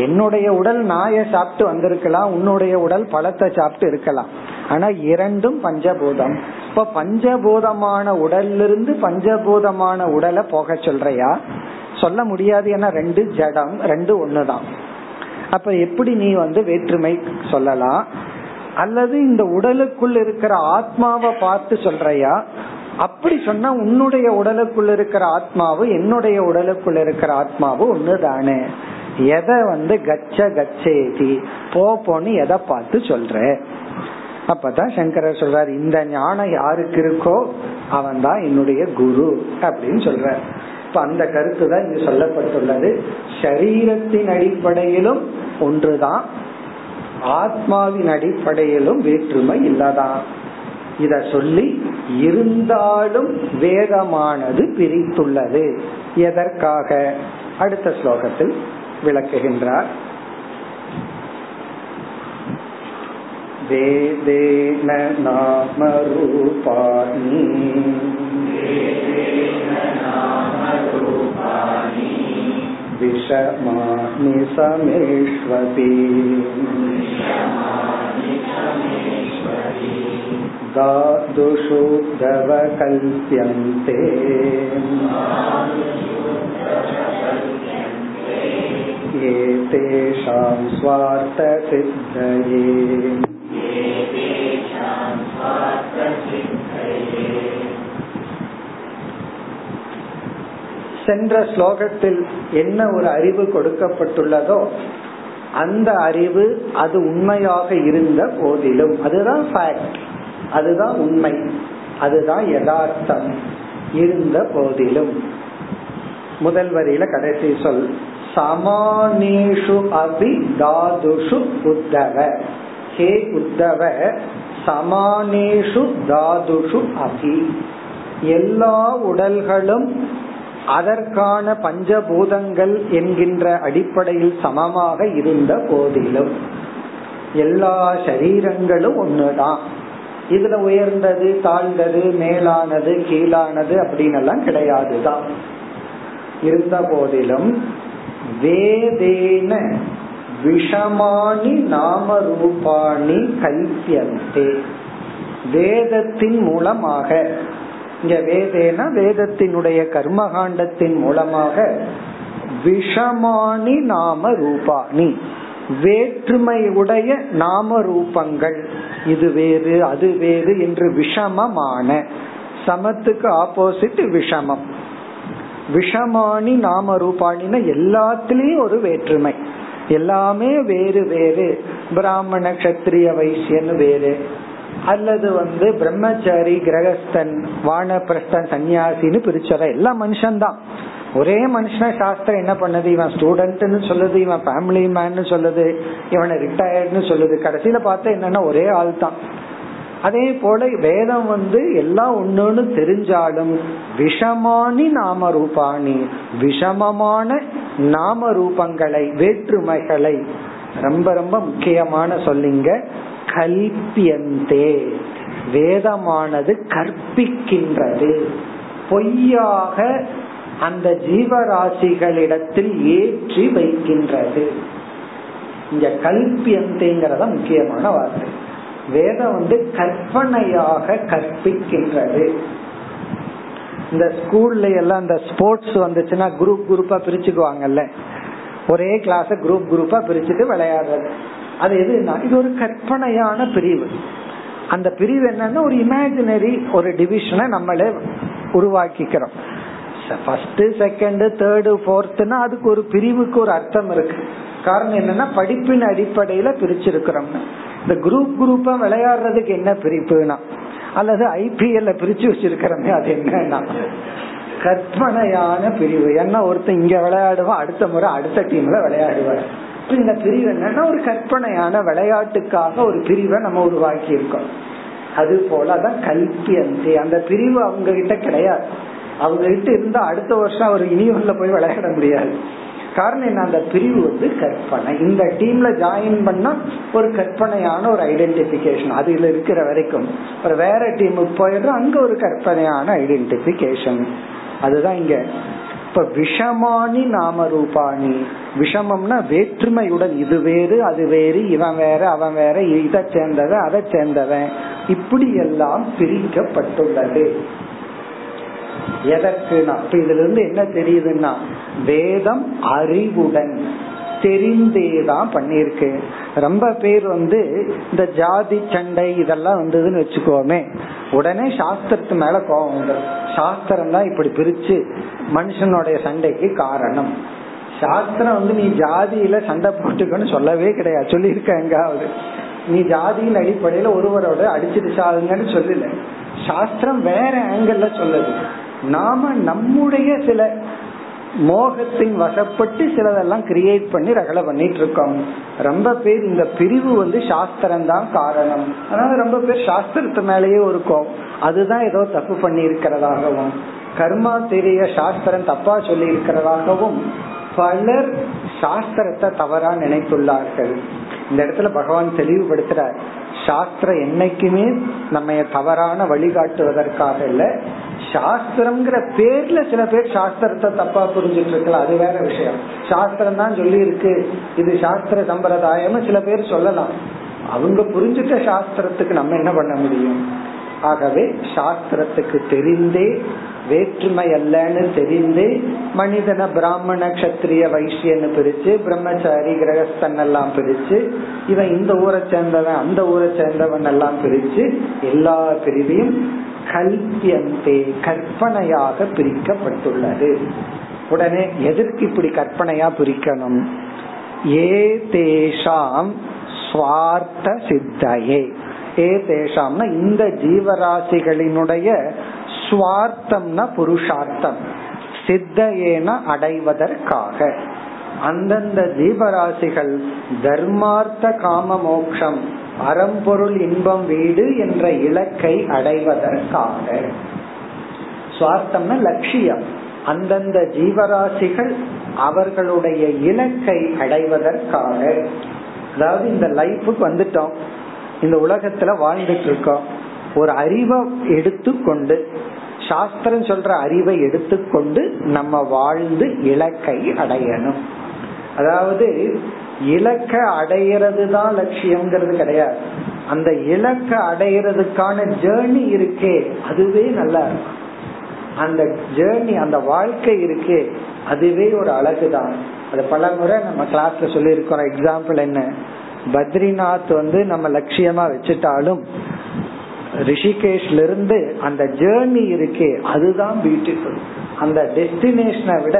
என்னுடைய உடல் நாயை சாப்பிட்டு வந்திருக்கலாம், உன்னுடைய உடல் பழத்தை சாப்பிட்டு இருக்கலாம், ஆனா இரண்டும் பஞ்சபூதம். இப்ப பஞ்சபூதமான உடல்ல இருந்து பஞ்சபூதமான உடலை போக சொல்றியா? சொல்ல முடியாது, ஏன்னா ரெண்டு ஜடம், ரெண்டு ஒண்ணுதான். அப்ப எப்படி நீ வேற்றுமை சொல்லலாம்? அல்லது இந்த உடலுக்குள் இருக்கிற ஆத்மாவை பார்த்து சொல்றியா? அப்படி சொன்னா உன்னுடைய உடலுக்குள் இருக்கிற ஆத்மாவும் என்னுடைய உடலுக்குள் இருக்கிற ஆத்மாவும் ஒண்ணுதானே. எதை கச்ச கச்சேதி போன்னு எதை பார்த்து சொல்ற? அப்பதான் சங்கரர் சொல்றாரு, இந்த ஞானம் யாருக்கு இருக்கோ அவன் தான் என்னுடைய குரு அப்படின்னு சொல்ற. இப்ப அந்த கருத்து தான் இங்க சொல்லப்பட்டுள்ளது. சரீரத்தின் அடிப்படையிலும் ஒன்றுதான், ஆத்மாவின் அடிப்படையிலும் வேற்றுமை இல்லதான். இத சொல்லி இருந்தாலும் வேதமானது பிரித்துள்ளது. எதற்காக? அடுத்த ஸ்லோகத்தில் விளக்குகின்றார். வேதேன நாமரூபாணி விஷமானி சமேஷ்வதி தாதுஷு தவகல்ப்யந்தே ஏதேஷாம் ஸ்வார்த்த சித்தயே. சென்ற ஸ்லோகத்தில் என்ன ஒரு அறிவு கொடுக்கப்பட்டுள்ளதோ அந்த அறிவு அது உண்மையாக இருந்த போதிலும், அதுதான் ஃபேக்ட், அதுதான் உண்மை, அதுதான் யதார்த்தம் இருந்த போதிலும், முதல் வரியில கடைசி சொல் சமானேஷு அபி தாதுஷு உத்தவ. ஹே உத்தவ, சமானேஷு தாதுஷு அபி, எல்லா உடல்களும் அதற்கான பஞ்சபூதங்கள் என்கின்ற அடிப்படையில் சமமாக இருந்த போதிலும், எல்லா சரீரங்களும் ஒண்ணுதான். இதுல உயர்ந்தது தாழ்ந்தது மேலானது கீழானது அப்படின்னு எல்லாம் கிடையாதுதான். இருந்த போதிலும் வேதேன விஷமானி நாம ரூபாணி கல்பியந்தே, வேதத்தின் மூலமாக, இங்க வேதேன வேதத்தினுடைய கர்மகாண்டத்தின் மூலமாக விஷமானி நாம ரூபாணி வேற்றுமையுடைய நாம ரூபங்கள், இது வேறு அது வேறு என்று விஷமமான, சமத்துக்கு ஆப்போசிட் விஷமம், விஷமானி நாம ரூபாணின எல்லாத்திலயும் ஒரு வேற்றுமை, எல்லாமே வேறு வேறு, பிராமண கத்திரிய வைசியன்னு வேறு, அல்லது பிரம்மச்சாரி கிரகஸ்தன் வானப்பிரஸ்தன் சன்னியாசின்னு பிரிச்சத, எல்லாம் மனுஷன்தான். ஒரே மனுஷனா சாஸ்திரம் என்ன பண்ணுது, இவன் ஸ்டூடெண்ட்னு சொல்லுது, இவன் ஃபேமிலி மேன்னு சொல்லுது, இவனை ரிட்டையர்டுன்னு சொல்லுது. கடைசியில பார்த்தா என்னன்னா ஒரே ஆள் தான். அதே போல வேதம் எல்லாம் ஒண்ணுன்னு தெரிஞ்சாலும் விஷமானி நாம ரூபாணி, விஷமமான நாம ரூபங்களை, வேற்றுமைகளை, ரொம்ப ரொம்ப முக்கியமான சொல்லிங்க, கல்பியந்தே, வேதமானது கற்பிக்கின்றது, பொய்யாக அந்த ஜீவராசிகளிடத்தில் ஏற்றி வைக்கின்றது. இந்த கல்பியந்தேங்கிறத முக்கியமான வார்த்தை. வேதம் கற்பனையாக கற்பிக்கின்றது. இந்த ஸ்கூல்ல எல்லாம் இந்த ஸ்போர்ட்ஸ் வந்துச்சுன்னா குரூப் குரூப்பா பிரிச்சுக்குவாங்கல்ல, ஒரே கிளாஸ் குரூப் குரூப்பா பிரிச்சுட்டு விளையாடுறது. அது எதுனா இது ஒரு கற்பனையான பிரிவு. அந்த பிரிவு என்னன்னா ஒரு இமேஜினரி ஒரு டிவிஷனை நம்மளே உருவாக்கிக்கிறோம். ஃபர்ஸ்ட் செகண்ட் தேர்டு ஃபோர்த்னா அதுக்கு ஒரு பிரிவுக்கு ஒரு அர்த்தம் இருக்கு. காரணம் என்னன்னா படிப்பின் அடிப்படையில பிரிச்சிருக்கிறோம். இந்த குரூப் குரூப்பா விளையாடுறதுக்கு என்ன பிரிப்புனா, அல்லது ஐபிஎல்ல பிரிச்சு வச்சிருக்கிறோமே அது என்னன்னா கற்பனையான பிரிவு. ஏன்னா ஒருத்தர் இங்க விளையாடுவான், அடுத்த முறை அடுத்த டீம்ல விளையாடுவார். இந்த பிரிவு என்னன்னா ஒரு கற்பனையான விளையாட்டுக்காக ஒரு பிரிவை நம்ம உருவாக்கி இருக்கோம். அது போலதான் கல்பியந்தி. அந்த பிரிவு அவங்க கிட்ட கிடையாது. அவங்க கிட்ட இருந்தா அடுத்த வருஷம் அவர் இனிவர்ல போய் விளையாட முடியாது. காரணம் என்ன, அந்த பிரிவு கற்பனை. இந்த டீம்ல ஜாயின் பண்ணா ஒரு கற்பனையான ஒரு ஐடென்டிபிகேஷன், அதுல இருக்கிற வரைக்கும். அப்புறம் வேற டீமுக்கு போயிடுறோம், அங்க ஒரு கற்பனையான ஐடென்டிபிகேஷன். அதுதான் இங்க இப்ப விஷமானி நாம ரூபாணி. விஷமம்னா வேற்றுமையுடன், இது வேறு அது வேறு, இவன் வேற அவன் வேற, இதை சேர்ந்தவன் அதை சேர்ந்தவன், இப்படி எல்லாம் பிரிக்கப்பட்டுள்ளது. எதற்குனா இப்ப இதுல இருந்து என்ன தெரியுதுன்னா வேதம் அறிவுடன் தெரிந்தேதான் பண்ணிருக்கு. ரொம்ப பேர் இந்த ஜாதி சண்டை இதெல்லாம் வந்ததுன்னு வச்சுக்கோமே, உடனே சாஸ்திரத்து மேல கோபம் வந்துடும். சாஸ்திரம் தான் இப்படி பிரிச்சு மனுஷனுடைய சண்டைக்கு காரணம். சாஸ்திரம் நீ ஜாதியில சண்டை போட்டுக்கன்னு சொல்லவே கிடையாது. சொல்லியிருக்க எங்காவது நீ ஜாதியின் அடிப்படையில ஒருவரோட அடிச்சுட்டு சாதுங்கன்னு சொல்லல. சாஸ்திரம் வேற ஆங்கிள் சொல்லுது. நாம நம்முடைய சில மோகத்தின் வசப்பட்டு சிலதெல்லாம் கிரியேட் பண்ணி ரகலை பண்ணிட்டு இருக்கோம். ரொம்ப பேர் இந்த பிரிவு சாஸ்திரம் தான் காரணம். அதனால ரொம்ப பேர் சாஸ்திரத்து மேலேயே இருக்கும். அதுதான் ஏதோ தப்பு பண்ணி இருக்கிறதாகவும், கர்மா தெரிய சாஸ்திரம் தப்பா சொல்லி இருக்கிறதாகவும் பலர் சாஸ்திரத்தை தவறா நினைத்துள்ளார்கள். இந்த இடத்துல பகவான் தெளிவுபடுத்துறார், சாஸ்திரம் என்னைக்குமே நம்ம தவறான வழிகாட்டுவதற்காக இல்ல. சாஸ்திரம்ங்கிற பேர்ல சில பேர் சாஸ்திரத்தை தப்பா புரிஞ்சிட்டு இருக்கலாம், அது வேற விஷயம். சாஸ்திரம் தான் சொல்லி இருக்கு, இது சாஸ்திர சம்பிரதாயம் சில பேர் சொல்லலாம். அவங்க புரிஞ்சிட்ட சாஸ்திரத்துக்கு நம்ம என்ன பண்ண முடியும்? ஆகவே சாஸ்திரத்துக்கு தெரிந்தே, வேற்றுமை அல்லன்னு தெரிந்தே, மனிதனை பிராமண கஷத்திரிய வைசியன்னு பிரிச்சு, பிரம்மச்சாரி கிரகஸ்தன் எல்லாம் பிரிச்சு, இவன் இந்த ஊரை சேர்ந்தவன் அந்த ஊரை சேர்ந்தவன் எல்லாம் பிரிச்சு எல்லா பிரிவையும் கல்பியந்தே, கற்பனையாக பிரிக்கப்பட்டுள்ளது. உடனே எதற்கு இப்படி கற்பனையா பிரிக்கணும்? ஏ தேஷாம் ஸ்வார்த்த சித்தையே. ஏ தேஷாம்னா இந்த ஜீவராசிகளினுடைய, ஸ்வார்த்தம்னா புருஷார்த்தம், சித்தையேனா அடைவதற்காக. அந்தந்த ஜீவராசிகள் தர்மார்த்த காம மோக்ஷம், அறம்பொருள் இன்பம் வீடு என்ற இலக்கை அடைவதற்காக. ஸ்வார்த்தம்னா லட்சியம். அந்தந்த ஜீவராசிகள் அவர்களுடைய இலக்கை அடைவதற்காக, அதாவது இந்த லைஃபுக்கு வந்துட்டோம், இந்த உலகத்துல வாழ்ந்துட்டு இருக்கோம், ஒரு அறிவை எடுத்துக்கொண்டு, சாஸ்திரம் சொல்ற அறிவை எடுத்துக்கொண்டு நம்ம வாழ்ந்து இலக்கை அடையணும். அதாவது இலக்கை அடையிறது தான் லட்சியம்ங்கிறது கிடையாது. அந்த இலக்கை அடையிறதுக்கான ஜேர்னி இருக்கே அதுவே நல்லா இருக்கும். அந்த ஜேர்னி, அந்த வாழ்க்கை இருக்கே அதுவே ஒரு அழகுதான். அது பல முறை நம்ம கிளாஸ்ல சொல்லி இருக்கிறோம். எக்ஸாம்பிள் என்ன, பத்ரிநாத் நம்ம லட்சியமா வச்சுட்டாலும் ரிஷிகேஷ்ல இருந்து அந்த ஜேர்னி இருக்கே அதுதான் பியூட்டிஃபுல். அந்த டெஸ்டினேஷனை விட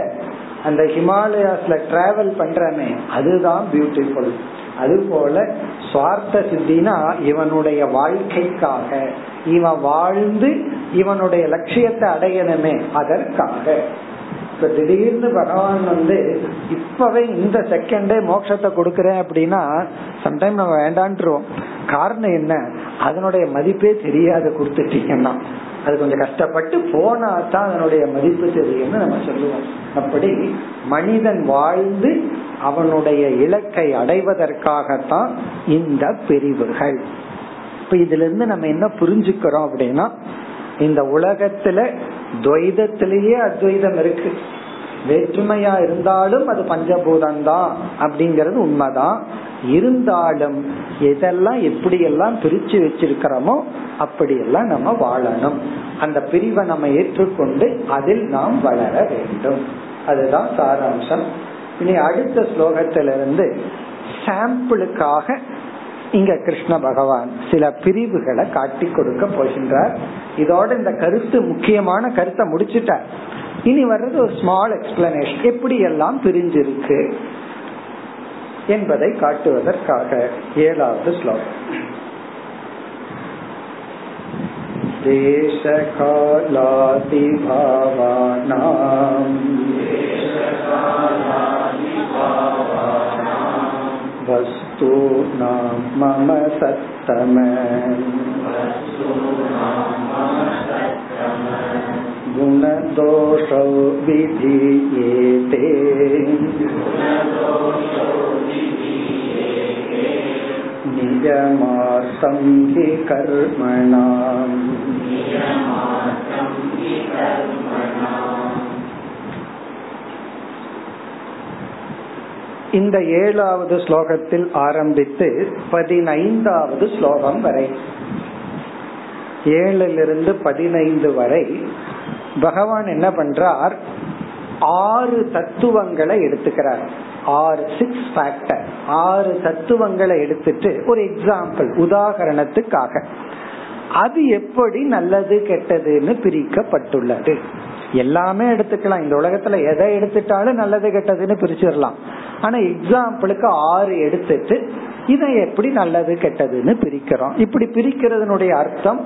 அந்த ஹிமாலயாஸ்ல டிராவல் பண்றமே அதுதான் பியூட்டிஃபுல். அது போல சுவார்த்த சித்தினா இவனுடைய வாழ்க்கைக்காக, இவன் வாழ்ந்து இவனுடைய லட்சியத்தை அடையணுமே அதற்காக. இப்ப திடீர்னு பகவான் இப்பவே இந்த செகண்டே மோட்சத்தை கொடுக்கறேன் அப்படின்னா சம்டைம் நம்ம வேண்டான்ட்டுருவோம். காரணம் என்ன, அதனுடைய மதிப்பே தெரியாது கொடுத்துட்டீங்கன்னா. அது கொஞ்சம் கஷ்டப்பட்டு போனா தான் அதனுடைய மதிப்பு தெரியும்னு நம்ம சொல்லுவோம். அப்படி மனிதன் வாழ்ந்து அவனுடைய இலக்கை அடைவதற்காகத்தான் இந்த பிரிவுகள். இப்ப இதுல இருந்து நம்ம என்ன புரிஞ்சுக்கிறோம் அப்படின்னா, இந்த உலகத்துல துவைதத்திலேயே அத்வைதம் இருக்கு. வேற்றுமையா இருந்தாலும் அது பஞ்சபூதம்தான் அப்படிங்கறது உண்மைதான். இருந்தாலும் எதெல்லாம் எப்படியெல்லாம் பிரிச்சு வச்சிருக்கிறோமோ அப்படியெல்லாம் நம்ம வாழணும். அந்த பிரிவை நம்ம ஏற்றுக்கொண்டு அதில் நாம் வளர வேண்டும். அதுதான் சாராம்சம். இனி அடுத்த ஸ்லோகத்திலிருந்து சாம்பிளுக்காக இங்க கிருஷ்ண பகவான் சில பிரிவுகளை காட்டி கொடுக்க போகின்றார். இதோட இந்த கருத்து முக்கியமான கருத்தை முடிச்சுட்டார். இனி வர்றது ஒரு ஸ்மால் எக்ஸ்பிளனேஷன், எப்படி எல்லாம் பிரிஞ்சிருக்கு என்பதை காட்டுவதற்காக. ஏழாவது ஸ்லோகம் மம சத்தம குணதோஷோ விதீயதே நியமார்த்தம் ஹி கர்மணாம். இந்த ஏழாவது ஸ்லோகத்தில் ஆரம்பித்து 15வது ஸ்லோகம் வரை, 7லிருந்து 15 வரை பகவான் என்ன பண்றார், 6 தத்துவங்களை எடுத்துக்கிறார். 6 தத்துவங்களை எடுத்துட்டு ஒரு எக்ஸாம்பிள், உதாரணத்துக்காக அது எப்படி நல்லது கெட்டதுன்னு பிரிக்கப்பட்டுள்ளது. எல்லாமே எடுத்துக்கலாம், இந்த உலகத்துல எதை எடுத்துட்டாலும் நல்லது கெட்டதுன்னு பிரிச்சிடலாம். ஆனா எக்ஸாம்பிளுக்கு 6 எடுத்துட்டு இதை எப்படி நல்லது கெட்டதுன்னு பிரிக்கிறோம். இப்படி பிரிக்கிறதுனுடைய அர்த்தம்,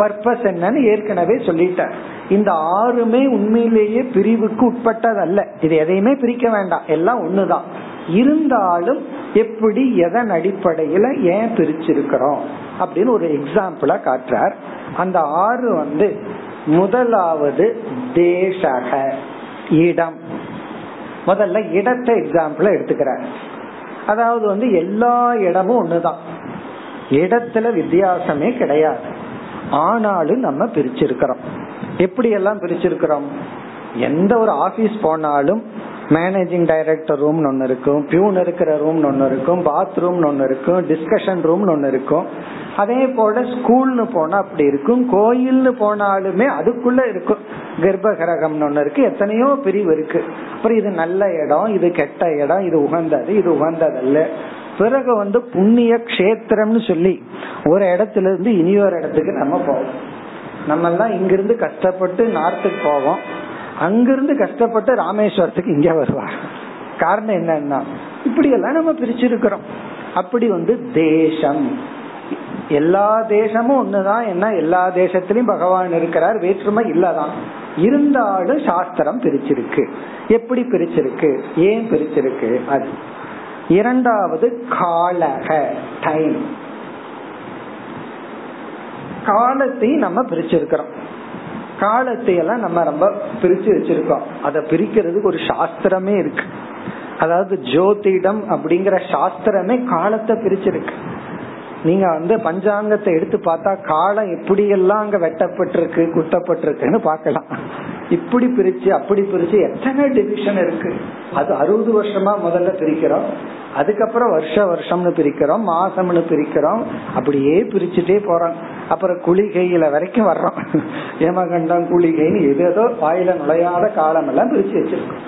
பர்பஸ் என்னன்னு ஏற்கனவே சொல்லிட்டார். இந்த 6மே உண்மையிலேயே பிரிவுக்கு உட்பட்டதல்ல. இது எதையுமே பிரிக்க வேண்டாம், எல்லாம் ஒண்ணுதான். இருந்தாலும் எப்படி எதன் அடிப்படையில ஏன் பிரிச்சிருக்கிறோம் அப்படின்னு ஒரு எக்ஸாம்பிளா காட்டுறார். அந்த 6 முதலாவது தேசக, இடம். முதல்ல இடத்தை எக்ஸாம்பிள் எடுத்துக்கிறார். அதாவது எல்லா இடமும் ஒண்ணுதான், இடத்துல வித்தியாசமே கிடையாது. ஆனாலும் நம்ம பிரிச்சிருக்கிறோம். எப்படி எல்லாம் பிரிச்சிருக்கிறோம், எந்த ஒரு ஆபீஸ் போனாலும் மேனேஜிங் டைரக்டர் ரூம் ஒன்னு இருக்கும், பியூன் இருக்கிற ரூம் ஒன்னு இருக்கும், பாத்ரூம் ஒன்னு இருக்கும், டிஸ்கஷன் ரூம் ஒன்னு இருக்கும். அதே போல ஸ்கூல்னு போனா அப்படி இருக்கும், கோயில்னு போனாலுமே அதுக்குள்ள இருக்கும் கர்ப்பகிரகம் ஒன்னு இருக்கு, எத்தனையோ பிரிவு இருக்கு. அப்புறம் இது நல்ல இடம், இது கெட்ட இடம், இது உகந்தது, இது உகந்ததல்ல. பிறகு புண்ணிய கஷேத்திரம்னு சொல்லி ஒரு இடத்துல இருந்து இனியொரு இடத்துக்கு நம்ம போவோம். நம்ம எல்லாம் இங்கிருந்து கஷ்டப்பட்டு நார்த்துக்கு போவோம், அங்கிருந்து கஷ்டப்பட்டு ராமேஸ்வரத்துக்கு இங்க வருவாங்க. காரணம் என்னன்னா இப்படி எல்லாம் நம்ம பிரிச்சிருக்கிறோம். அப்படி தேசம், எல்லா தேசமும் ஒண்ணுதான். என்ன, எல்லா தேசத்திலயும் பகவான் இருக்கிறார், வேற்றுமை இல்லதான். இருந்தாலும் சாஸ்திரம் பிரிச்சிருக்கு. எப்படி பிரிச்சிருக்கு, ஏன் பிரிச்சிருக்கு, அது. இரண்டாவது காலக, டைம். காலத்தையும் நம்ம பிரிச்சிருக்கிறோம். காலத்தையெல்லாம் நம்ம ரொம்ப பிரிச்சு வச்சிருக்கோம். அதை பிரிக்கிறதுக்கு ஒரு சாஸ்திரமே இருக்கு. அதாவது ஜோதிடம் அப்படிங்கிற சாஸ்திரமே காலத்தை பிரிச்சிருக்கு. நீங்க பஞ்சாங்கத்தை எடுத்து பார்த்தா காலம் எப்படி எல்லாம் அங்க வெட்டப்பட்டிருக்கு, குட்டப்பட்டிருக்குன்னு பாக்கலாம். இப்படி பிரிச்சு அப்படி பிரிச்சு எத்தனை டிவிஷன் இருக்கு. அது 60 வருஷமா முதல்ல பிரிக்கிறோம், அதுக்கப்புறம் வருஷம்னு பிரிக்கிறோம், மாசம்னு பிரிக்கிறோம், அப்படியே பிரிச்சுட்டே போறோம். அப்புறம் குளிகையில வரைக்கும் வர்றோம். ஏமகண்டம், குளிகைன்னு ஏதோ வாயில நுழையாத காலம் எல்லாம் பிரிச்சு வச்சிருக்கோம்.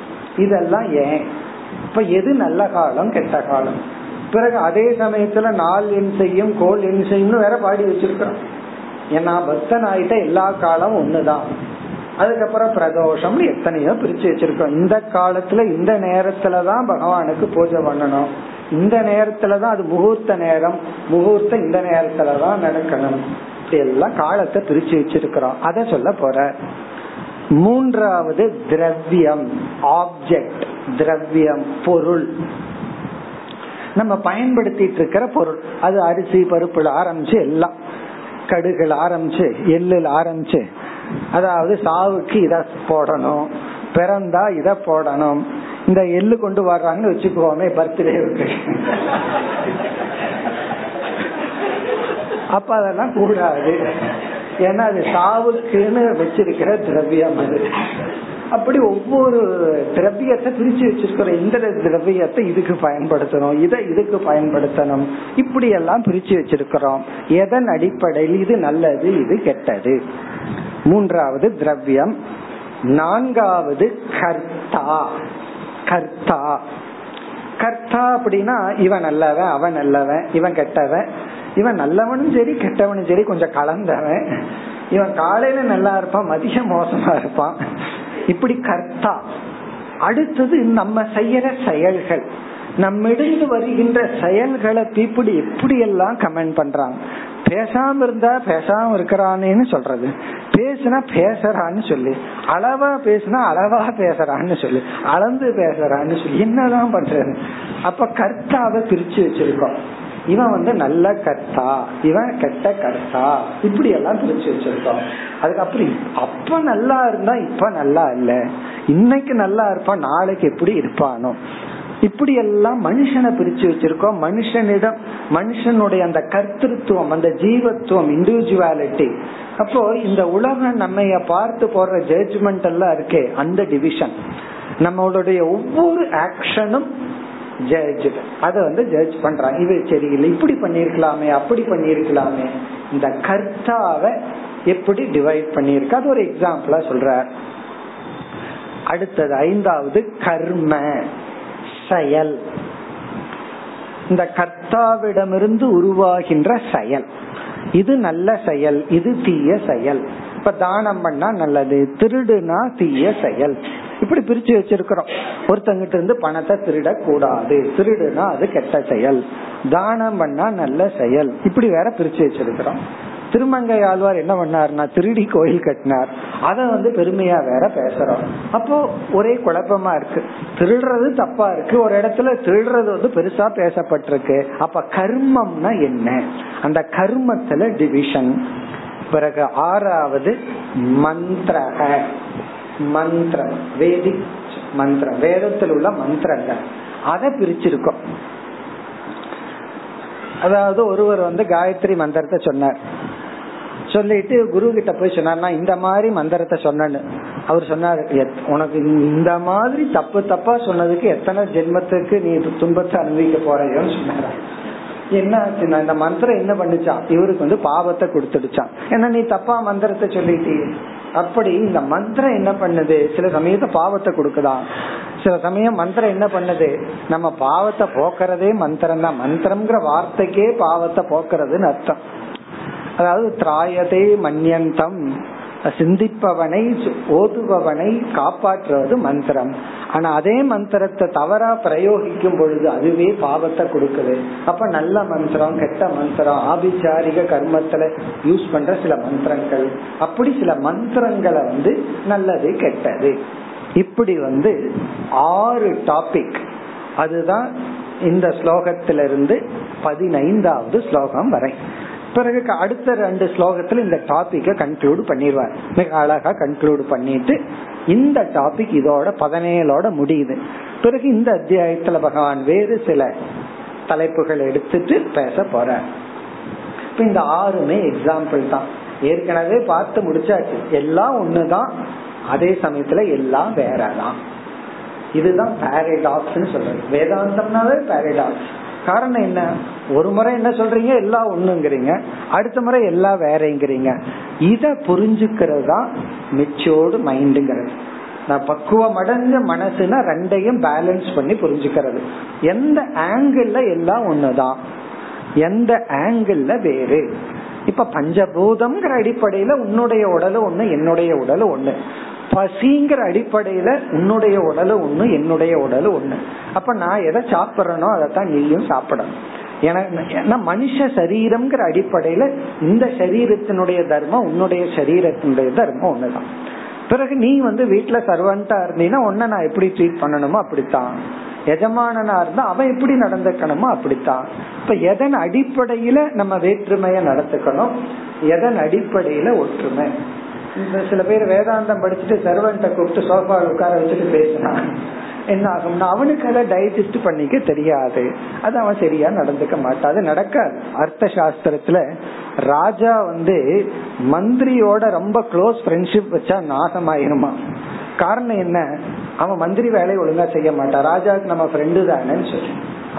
இதெல்லாம் ஏன், இப்ப எது நல்ல காலம் கெட்ட காலம். பிறகு அதே சமயத்துல நாள் என் செய்யும் கோல் என் செய்யும் வேற பாடி வச்சிருக்கிறோம். ஏன்னா பக்தன் ஆயிட்ட எல்லா காலம் ஒண்ணுதான். அதுக்கப்புறம் பிரதோஷம்னு எத்தனையோ பிரிச்சு வச்சிருக்கோம். இந்த காலத்துல இந்த நேரத்துலதான் பகவானுக்கு பூஜை பண்ணணும், இந்த நேரத்துலதான் அது முகூர்த்த நேரம், முகூர்த்தம் இந்த நேரத்துலதான் நடக்கணும். இப்படி எல்லாம் காலத்தை பிரிச்சு வச்சிருக்கிறோம். அத சொல்ல போற மூன்றாவது திரவியம், ஆப்ஜெக்ட், திரவியம் பொருள், நம்ம பயன்படுத்திட்டு இருக்கிற பொருள். அது அரிசி பருப்புல ஆரம்பிச்சு எல்லாம், கடுகுல ஆரம்பிச்சு எள்ளுல ஆரம்பிச்சு, அதாவது சாவுக்கு இத போடணும், பிறந்தா இத போடணும். இந்த எள்ளு கொண்டு வர்றாங்கன்னு வச்சுக்குவோமே பர்த்டேவுக்கு, அப்ப அதெல்லாம் கூடாது, ஏன்னா அது சாவுக்குன்னு வச்சிருக்கிற திரவியம். அது அப்படி ஒவ்வொரு திரவியத்தை பிரிச்சு வச்சிருக்கிற, இந்த திரவியத்தை இதுக்கு பயன்படுத்தணும், இதை இதுக்கு பயன்படுத்தணும், இப்படி எல்லாம் பிரிச்சு வச்சிருக்கிறோம். எதன் அடிப்படையில் இது நல்லது இது கெட்டது? மூன்றாவது திரவியம். நான்காவது கர்த்தா. கர்த்தா கர்த்தா அப்படின்னா இவன் நல்லவன், அவன் நல்லவன், இவன் கெட்டவன், இவன் நல்லவனும் சரி கெட்டவனும் சரி கொஞ்சம் கலந்தவன், இவன் காலையில நல்லா இருப்பான், மதியம் மோசமா இருப்பான், இப்படி கர்த்தா. அடுத்தது நம்ம செய்யற செயல்கள், நம்மிடம் வருகின்ற செயல்களை பீப்புள் எப்படி எல்லாம் கமெண்ட் பண்றாங்க. பேசாம இருந்தா பேசாம இருக்கிறானேன்னு சொல்றது, பேசுனா பேசுறான்னு சொல்லி, அளவா பேசுனா அளவா பேசுறான்னு சொல்லி, அளந்து பேசுறான்னு சொல்லி, என்னதான் பண்றது? அப்ப கர்த்தாவை பிரிச்சு வச்சிருக்கோம். இவன் நல்ல கர்த்தா, இவன் கெட்ட கர்த்தா, இப்படி எல்லாம் பிரிச்சு வச்சிருக்கோம். அதுக்கப்புறம் அப்ப நல்லா இருந்தா இப்ப நல்லா இல்ல, இன்னைக்கு நல்லா இருப்பான் நாளைக்கு எப்படி இருப்பானோ, இப்படி எல்லாம் மனுஷனை பிரிச்சு வச்சிருக்கோம். மனுஷனிடம் மனுஷனுடைய அந்த கர்த்திருவம், அந்த ஜீவத்துவம், இண்டிவிஜுவாலிட்டி. அப்போ இந்த உலகம் நம்ம பார்த்து போற ஜட்ஜ்மெண்ட் எல்லாம் இருக்கே, அந்த டிவிஷன், நம்மளுடைய ஒவ்வொரு ஆக்ஷனும் ஜட்ஜ். அத ஜட்ஜ் பண்றாங்க, இது சரியில்லை, இப்படி பண்ணிருக்கலாமே, அப்படி பண்ணிருக்கலாமே. இந்த கர்த்தாவை எப்படி டிவைட் பண்ணிருக்க, அது ஒரு எக்ஸாம்பிளா சொல்ற. அடுத்தது ஐந்தாவது கர்ம, செயல். இந்த கர்த்தாவிடமிருந்து உருவாகின்ற செயல், இது நல்ல செயல், இது தீய செயல். இப்ப தானம் பண்ணா நல்லது, திருடுனா தீய செயல், இப்படி பிரிச்சு வச்சிருக்கிறோம். ஒருத்தங்கிட்ட இருந்து பணத்தை திருட கூடாது, திருடுனா அது கெட்ட செயல், தானம் பண்ணா நல்ல செயல், இப்படி வேற பிரிச்சு வச்சிருக்கிறோம். திருமங்கை ஆழ்வார் என்ன பண்ணார்னா திருடி கோயில் கட்டினார், அத பெருமையா வேற பேசுறோம். அப்போ ஒரே குழப்பமா இருக்கு. திருடுறது தப்பா இருக்கு, ஒரு இடத்துல திருடுறது பெருசா பேசப்பட்டிருக்கு. அப்ப கர்மம்னா என்ன, அந்த கர்மத்துல டிவிஷன். பிறகு ஆறாவது மந்திரக, மந்திரம், வேதிக் மந்திரம், வேதத்தில் உள்ள மந்திரங்கள், அதை பிரிச்சிருக்கோம். அதாவது ஒருவர் காயத்ரி மந்திரத்தை சொன்னார், சொல்லிட்டு குரு கிட்ட போய் சொன்னார், நான் இந்த மாதிரி மந்திரத்தை சொன்னேன்னு. அவர் சொன்னார், உனக்கு இந்த மாதிரி தப்பு தப்பா சொன்னதுக்கு எத்தனை ஜென்மத்துக்கு நீ துன்பத்தை அனுபவிக்க போறேன்னு சொன்னார். என்ன ஆச்சுன்னா இந்த மந்திரம் என்ன பண்ணுச்சான், இவருக்கு பாவத்தை கொடுத்துடுச்சான், ஏன்னா நீ தப்பா மந்திரத்தை சொல்லிட்டு. அப்படி இந்த மந்திரம் என்ன பண்ணுது, சில சமயத்தை பாவத்தை கொடுக்குதான், சில சமயம் மந்திரம் என்ன பண்ணுது, நம்ம பாவத்தை போக்குறதே மந்திரம் தான். மந்திரம்ங்கிற வார்த்தைக்கே பாவத்தை போக்குறதுன்னு அர்த்தம். அதாவது திராயதே மன்யந்தம், சிந்திப்பவனை ஓதுபவனை காப்பாற்றுவது மந்திரம். ஆனா அதே மந்திரத்தை தவறா பிரயோகிக்கும் பொழுது அதுவே பாவத்தை கொடுக்குது. அப்ப நல்ல மந்திரம், கெட்ட மந்திரம், ஆபிச்சாரிக கர்மத்துல யூஸ் பண்ற சில மந்திரங்கள், அப்படி சில மந்திரங்களை நல்லது கெட்டது, இப்படி 6 டாபிக். அதுதான் இந்த ஸ்லோகத்திலிருந்து 15வது ஸ்லோகம் வரை. பிறகு அடுத்த 2 ஸ்லோகத்துல இந்த டாபிக்க கன்க்ளூட் பண்ணிடுவார், மிக அழகா கன்க்ளூட் பண்ணிட்டு இந்த டாபிக் இதோட 17 முடியுது. பிறகு இந்த அத்தியாயத்துல பகவான் வேறு சில தலைப்புகள் எடுத்துட்டு பேச போற. இப்ப இந்த 6மே எக்ஸாம்பிள் தான், ஏற்கனவே பார்த்து முடிச்சாச்சு. எல்லாம் ஒண்ணுதான், அதே சமயத்துல எல்லாம் வேறதான். இதுதான் பாரடாக்ஸ்னு சொல்றது. வேதாந்தம்னாவே பாரடாக்ஸ். காரணம் என்ன, ஒரு முறை என்ன சொல்றீங்க எல்லாம் ஒண்ணுங்கிறீங்க, அடுத்த முறை எல்லாம் வேறங்கிறீங்க. இத புரிஞ்சுக்கிறது தான் மெச்சூர்டு மைண்டுங்கிறது. நான் பக்குவம் அடைஞ்ச மனசுனா ரெண்டையும் பேலன்ஸ் பண்ணி புரிஞ்சுக்கிறது. எந்த ஆங்கிள் எல்லாம் ஒண்ணுதான், எந்த ஆங்கிள் வேறு. இப்ப பஞ்சபூதம்ங்கிற அடிப்படையில உன்னுடைய உடலு ஒண்ணு, என்னுடைய உடலு ஒண்ணு. பசிங்கிற அடிப்படையில உன்னுடைய உடலு ஒண்ணு, என்னுடைய உடலு ஒண்ணு. அப்ப நான் எதை சாப்பிடறனோ அதைத்தான் நீயும் சாப்பிடணும். ஏன்னா மனுஷ சரீரம்ங்கிற அடிப்படையில இந்த சரீரத்தினுடைய தர்மம், உன்னுடைய சரீரத்தினுடைய தர்மம் ஒண்ணுதான். பிறகு நீ வந்து வீட்டுல சர்வன்டா இருந்தீன்னா உன்ன நான் எப்படி ட்ரீட் பண்ணணுமோ அப்படித்தான், எஜமானனா இருந்தா அவன் எப்படி நடந்துக்கணுமோ அப்படித்தான். இப்ப எதன் அடிப்படையில நம்ம வேற்றுமைய நடத்துக்கணும், எதன் அடிப்படையில ஒற்றுமை. சில பேர் வேதாந்தம் படிச்சுட்டு சர்வன்ட்ட கூப்பிட்டு சோஃபால உட்கார வச்சுட்டு பேசினா என்ன ஆகும்னா அவனுக்கு அதை டைஜஸ்ட் பண்ணிக்க தெரியாது, அது அவன் சரியா நடந்துக்க மாட்டான், அது நடக்காது. அர்த்த சாஸ்திரத்துல ராஜா வந்து மந்திரியோட ரொம்ப க்ளோஸ் ஃப்ரெண்ட்ஷிப் வச்சா நாசமாயிருமா. காரணம் என்ன, அவன் மந்திரி வேலையை ஒழுங்கா செய்ய மாட்டான், ராஜாவுக்கு நம்ம ஃப்ரெண்டு தானேன்னு சொல்லி.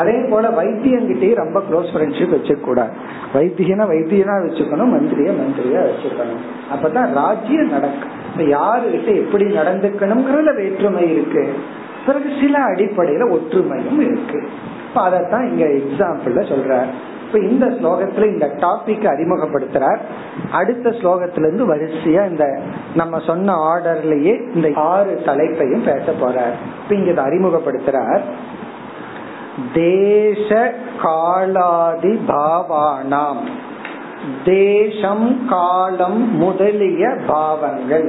அதே போல வைத்தியங்கிட்டயும் ரொம்ப க்ளோஸ் ஃப்ரெண்ட்ஷிப் வச்சுக்க கூடாது, வைத்தியனா வைத்தியனா வச்சுக்கணும், மந்திரிய மந்திரியா வச்சுக்கணும், அப்பதான் ராஜ்யம் நடக்கும். யாருகிட்ட எப்படி நடந்துக்கணும்ங்கிறதுல வேற்றுமை இருக்கு, பிறகு சில அடிப்படையில ஒற்றுமையும் இருக்கு. இப்ப அதத்தான் இங்க எக்ஸாம்பிள்ல சொல்ற. இப்ப இந்த ஸ்லோகத்துல இந்த டாபிக் அறிமுகப்படுத்துறார். அடுத்த ஸ்லோகத்துல இருந்து வரிசையா இந்த நம்ம சொன்ன ஆர்டர்லயே இந்த 6 தலைப்பையும் பேச போறார். இப்ப இங்க அறிமுகப்படுத்துறார் தேச காலாதி பாவானாம், தேசம் காலம் முதலிய பாவங்கள்,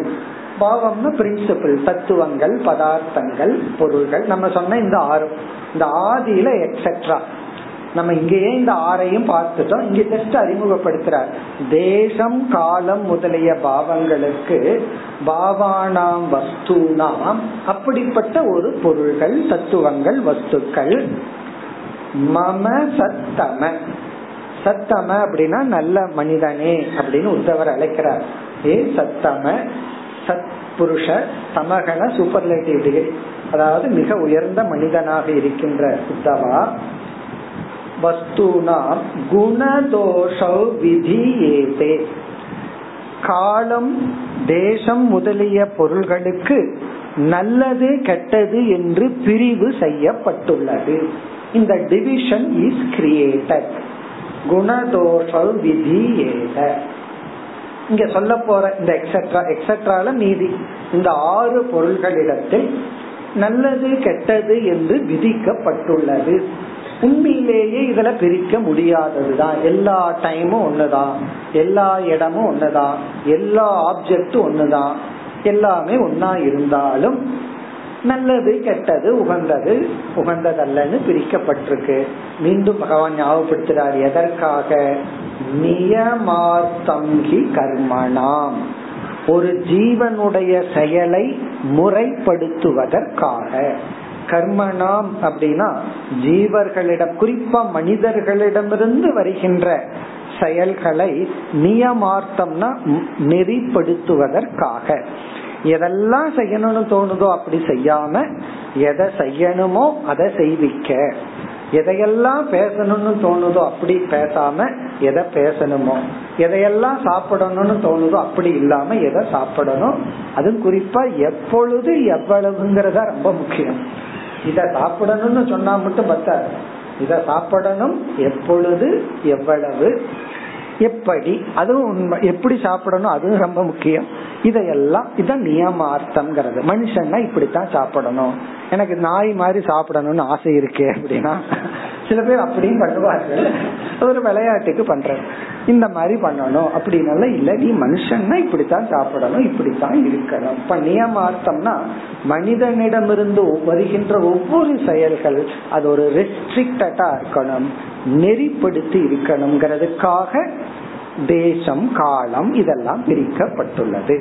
பாவம்னு பிரின்சிபிள், தத்துவங்கள், பதார்த்தங்கள், பொருள்கள். நம்ம சொன்ன இந்த 6, இந்த ஆதியில எக்ஸெட்ரா, நம்ம இங்கேயே இந்த 6ஐயும் பார்த்துட்டோம். இங்க ஜஸ்ட் அறிமுகப்படுத்துறார் தேசம் காலம் முதலிய பாவங்களுக்கு பாவானாம் வஸ்துனாம், அப்படிப்பட்ட ஒரு பொருள்கள், தத்துவங்கள், வஸ்துக்கள். மம சத்தம, சத்தம அப்படின்னா நல்ல மனிதனே அப்படின்னு உத்தவர் அழைக்கிறார். ஏ சத்தம, சத் புருஷ, சமகன சூப்பர்லேட்டிவ் டிகிரி, அதாவது மிக உயர்ந்த மனிதனாக இருக்கின்ற உத்தவா. வஸ்துனா குணதோஷௌ விதீயேதே, காலம் தேசம் முதலிய பொருள்களுக்கு நல்லது கெட்டது என்று பிரிவு செய்யப்பட்டுள்ளது. இந்த டிவிஷன் இஸ் கிரியேட்டட், குணதோஷௌ விதீயேதே. இங்க சொல்ல போற இந்த எக்ஸெட்ரா, எக்ஸெட்ரால நீதி, இந்த 6 பொருள்களிடத்தில் நல்லது கெட்டது என்று விதிக்கப்பட்டுள்ளது. உண்மையிலேயே இதுல பிரிக்க முடியாததுதான், எல்லா டைமும் ஒண்ணுதான், எல்லா இடமும் ஒண்ணுதான், எல்லா ஆப்ஜெக்டும் ஒண்ணுதான், எல்லாமே ஒன்னா இருந்தாலும் நல்லது கெட்டது உகந்தது உகந்ததல்லன்னு பிரிக்கப்பட்டிருக்கு. மீண்டும் பகவான் ஞாபகப்படுத்துறார் எதற்காக, நியமார்த்தம் ஹி கர்மணாம், ஒரு ஜீவனுடைய செயலை முறைப்படுத்துவதற்காக. கர்மணாம் அப்படின்னா ஜீவர்களிடம், குறிப்பா மனிதர்களிடமிருந்து வருகின்ற செயல்களை நியமார்த்தம்னா நெறிப்படுத்துவதற்காக. எதெல்லாம் செய்யணும்னு தோணுதோ அப்படி செய்யாம எதை செய்யணுமோ அதை செய்விக்க, எதையெல்லாம் பேசணும்னு தோணுதோ அப்படி பேசாம எதை பேசணுமோ, எதையெல்லாம் சாப்பிடணும்னு தோணுதோ அப்படி இல்லாம எதை சாப்பிடணும், அது குறிப்பா எப்பொழுது எவ்வளவுங்கிறதா ரொம்ப முக்கியம். இத சாப்பிடணும்னு சொன்னா மட்டும் பத்தாது, இத சாப்பிடணும் எப்பொழுது எவ்வளவு எப்படி, அதுவும் எப்படி சாப்பிடணும் அதுவும் ரொம்ப முக்கியம். இதையெல்லாம் இதான் நியமார்த்தம். மனுஷன்னா இப்படித்தான் சாப்பிடணும், எனக்கு நாய் மாதிரி சாப்பிடணும்னு ஆசை இருக்கே அப்படின்னா சில பேர் அப்படியும் பண்ணுவார்கள், ஒரு விளையாட்டுக்கு பண்ற இந்த மாதிரி பண்ணணும் அப்படின்னால இல்ல, நீ மனுஷன்னா இப்படித்தான் சாப்பிடணும் இப்படித்தான் இருக்கணும். இப்ப நியமார்த்தம்னா மனிதனிடமிருந்து வருகின்ற ஒவ்வொரு செயல்கள் அது ஒரு ரெஸ்ட்ரிக்டடா இருக்கணும், நெறிப்படுத்தி இருக்கணும்ங்கிறதுக்காக தேசம் காலம் இதெல்லாம் பிரிக்கப்பட்டுள்ளது.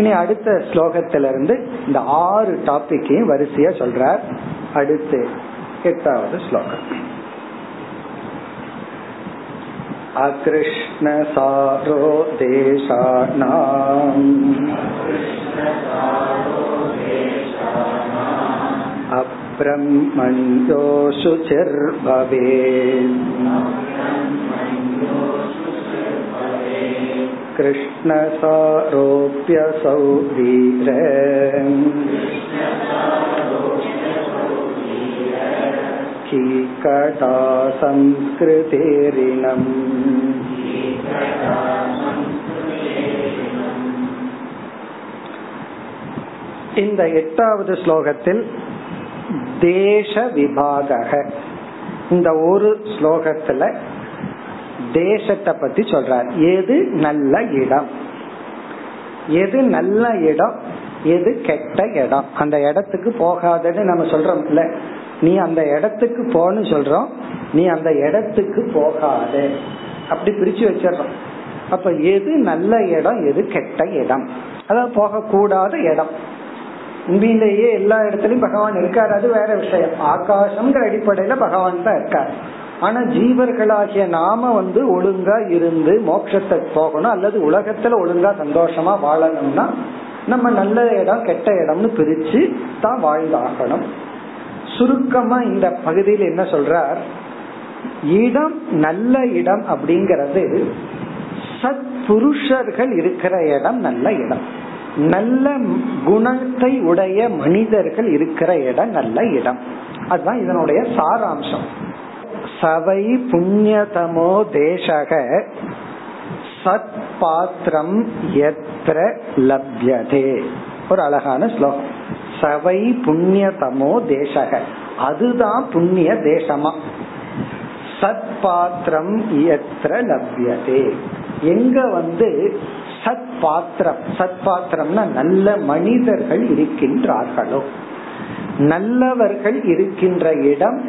இனி அடுத்த ஸ்லோகத்திலிருந்து இந்த 6 டாபிக்கையும் வரிசையா சொல்றார். அடுத்து 8வது ஸ்லோகம். அக்ருஷ்ணசாரோ தேசானாம் அப்ரம்மண்யோ சுசிர்பவே கிருஷ்ணசாரோப்யசௌ வீரம் கீகடா சம்ஸ்கிருதேரினம். இந்த 8வது ஸ்லோகத்தில் தேச விபாக, இந்த ஒரு ஸ்லோகத்துல தேசத்தை பத்தி சொல்றார். எது நல்ல இடம், எது நல்ல இடம், எது கெட்ட இடம், அந்த இடத்துக்கு போகாதன்னு நம்ம சொல்றோம். இல்ல நீ அந்த இடத்துக்கு போன்னு சொல்றோம், நீ அந்த இடத்துக்கு போகாத அப்படி பிரிச்சு வச்சிடறோம். அப்ப எது நல்ல இடம் எது கெட்ட இடம், அதாவது போக கூடாத இடம். உண்மையிலேயே எல்லா இடத்துலயும் பகவான் இருக்காரு, அது வேற விஷயம். ஆகாசம்ங்கிற அடிப்படையில பகவான் தான் இருக்காரு. ஆனா ஜீவர்களாகிய நாம ஒழுங்கா இருந்து மோட்சத்தை போகணும் அல்லது உலகத்துல ஒழுங்கா சந்தோஷமா வாழணும்னா நம்ம நல்ல இடம் கெட்ட இடம்னு பிரிச்சு தான் வாழ்ந்தாகணும். சுருக்கமா இந்த பகுதியில் என்ன சொல்றார், இடம் நல்ல இடம் அப்படிங்கறது சத் புருஷர்கள் இருக்கிற இடம் நல்ல இடம், நல்ல குணத்தை உடைய மனிதர்கள் இருக்கிற இடம் நல்ல இடம். அதுதான் இதனுடைய சாராம்சம். சவை புண்ணியதமோ தேசக சத் பாத்திரம் யத்ர லப்யதே. ஒரு அழகான ஸ்லோகம். சவை புண்ணியதமோ தேசக, அதுதான் புண்ணிய தேசமா. சத் பாத்திரம் யத்ர லப்யதே, எங்க சத் பாத்திரம், சத் பாத்திரம்னா நல்ல மனிதர்கள் இருக்கின்றார்களோ, நல்லவர்கள் இருக்கின்ற இடம்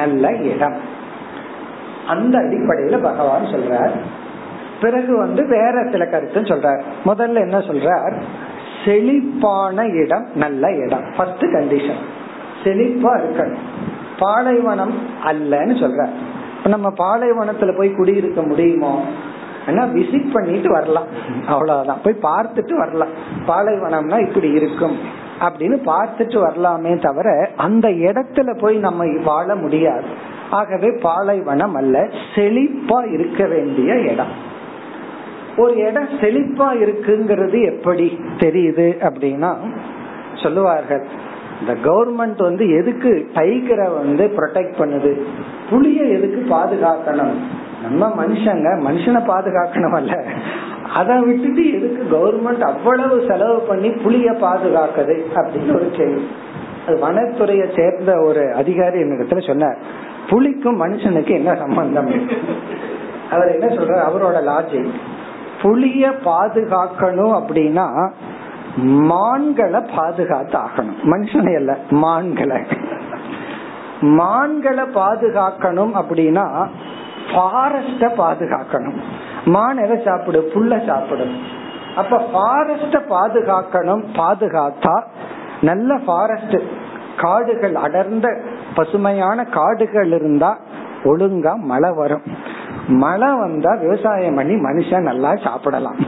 நல்ல இடம். அந்த அடிப்படையில பகவான் சொல்றார். பிறகு வேற சில கருத்து சொல்றார். முதல்ல என்ன சொல்றார், செழிப்பான இடம் நல்ல இடம். ஃபர்ஸ்ட் கண்டிஷன் செழிப்பா இருக்கணும். பாலைவனம் அல்லன்னு சொல்றார். நம்ம பாலைவனத்துல போய் குடியிருக்க முடியுமோ? விசிட் பண்ணிட்டு வரலாம், அவ்வளவுதான். போய் பார்த்துட்டு வரலாம், பாலைவனம்னா இப்படி இருக்கும் அப்படின்னு பார்த்துட்டு வரலாமே தவிர அந்த இடத்துல போய் நம்ம வாழ முடியாது. ஆகவே பாலைவனம் அல்ல, செழிப்பா இருக்க வேண்டிய இடம். ஒரு இடம் செழிப்பா இருக்குங்கிறது எப்படி தெரியுது அப்படின்னா, சொல்லுவார்கள் இந்த கவர்மெண்ட் எதுக்கு டைகரை ப்ரொடெக்ட் பண்ணுது, புலிய எதுக்கு பாதுகாக்கணும், நம்ம மனுஷங்க மனுஷனை பாதுகாக்கணும் அல்ல, அதை விட்டுட்டு எதுக்கு கவர்மெண்ட் அவ்வளவு செலவு பண்ணி புலிய பாதுகாக்குது அப்படின்னு ஒரு கேள்வி. அது வனத்துறையை சேர்ந்த ஒரு அதிகாரி என்னிடத்துல சொன்னார், புலிக்கும் மனுஷனுக்கு என்ன சம்பந்தம்? அவர் என்ன சொல்ற, அவரோட லாஜிக், புலிய பாதுகாக்கணும் அப்படின்னா மான்களை பாதுகாத்து ஆகணும், மனுஷனை அல்ல, மான்களை. மான்களை பாதுகாக்கணும் அப்படின்னா ஃபாரஸ்ட பாதுகாக்கணும். மான் எதை சாப்பிடும்? புல்ல சாப்பிடும். அப்ப ஃபாரஸ்ட பாதுகாக்கணும். பாதுகாத்தா நல்ல ஃபாரஸ்ட், காடுகள், அடர்ந்த பசுமையான காடுகள் இருந்தா ஒழுங்கா மழை வரும். மழை வந்தா விவசாயம் பண்ணி மனுஷன் நல்லா சாப்பிடலாம்.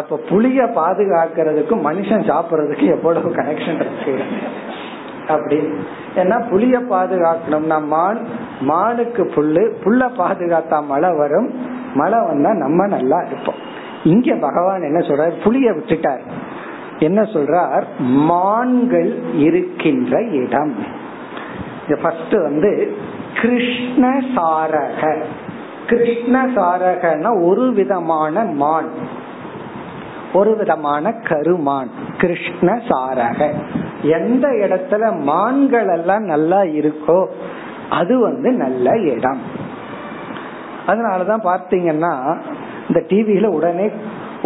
அப்ப புளிய பாதுகாக்கிறதுக்கும் மனுஷன் சாப்பிடறதுக்கு எவ்வளவு கனெக்ஷன் இருக்கு அப்படி. ஏன்னா புளிய பாதுகாக்கணும்னா மான், மானுக்கு புல்லு, புல்ல பாதுகாத்தா மழை வரும், மழை வந்தா நம்ம நல்லா இருப்போம். இங்க பகவான் என்ன சொல்றார், புளிய விட்டுட்டார். என்ன சொல்றார், மான்கள் இருக்கின்ற இடம். ஃபர்ஸ்ட் கிருஷ்ணசாரக. கிருஷ்ணசாரகன்னா ஒரு விதமான மான், ஒரு விதமான கருமான். கிருஷ்ணசாரக, எந்த இடத்துல மான்கள் எல்லாம் நல்லா இருக்கோ அது நல்ல இடம். அதனாலதான் பாத்தீங்கன்னா இந்த டிவியில உடனே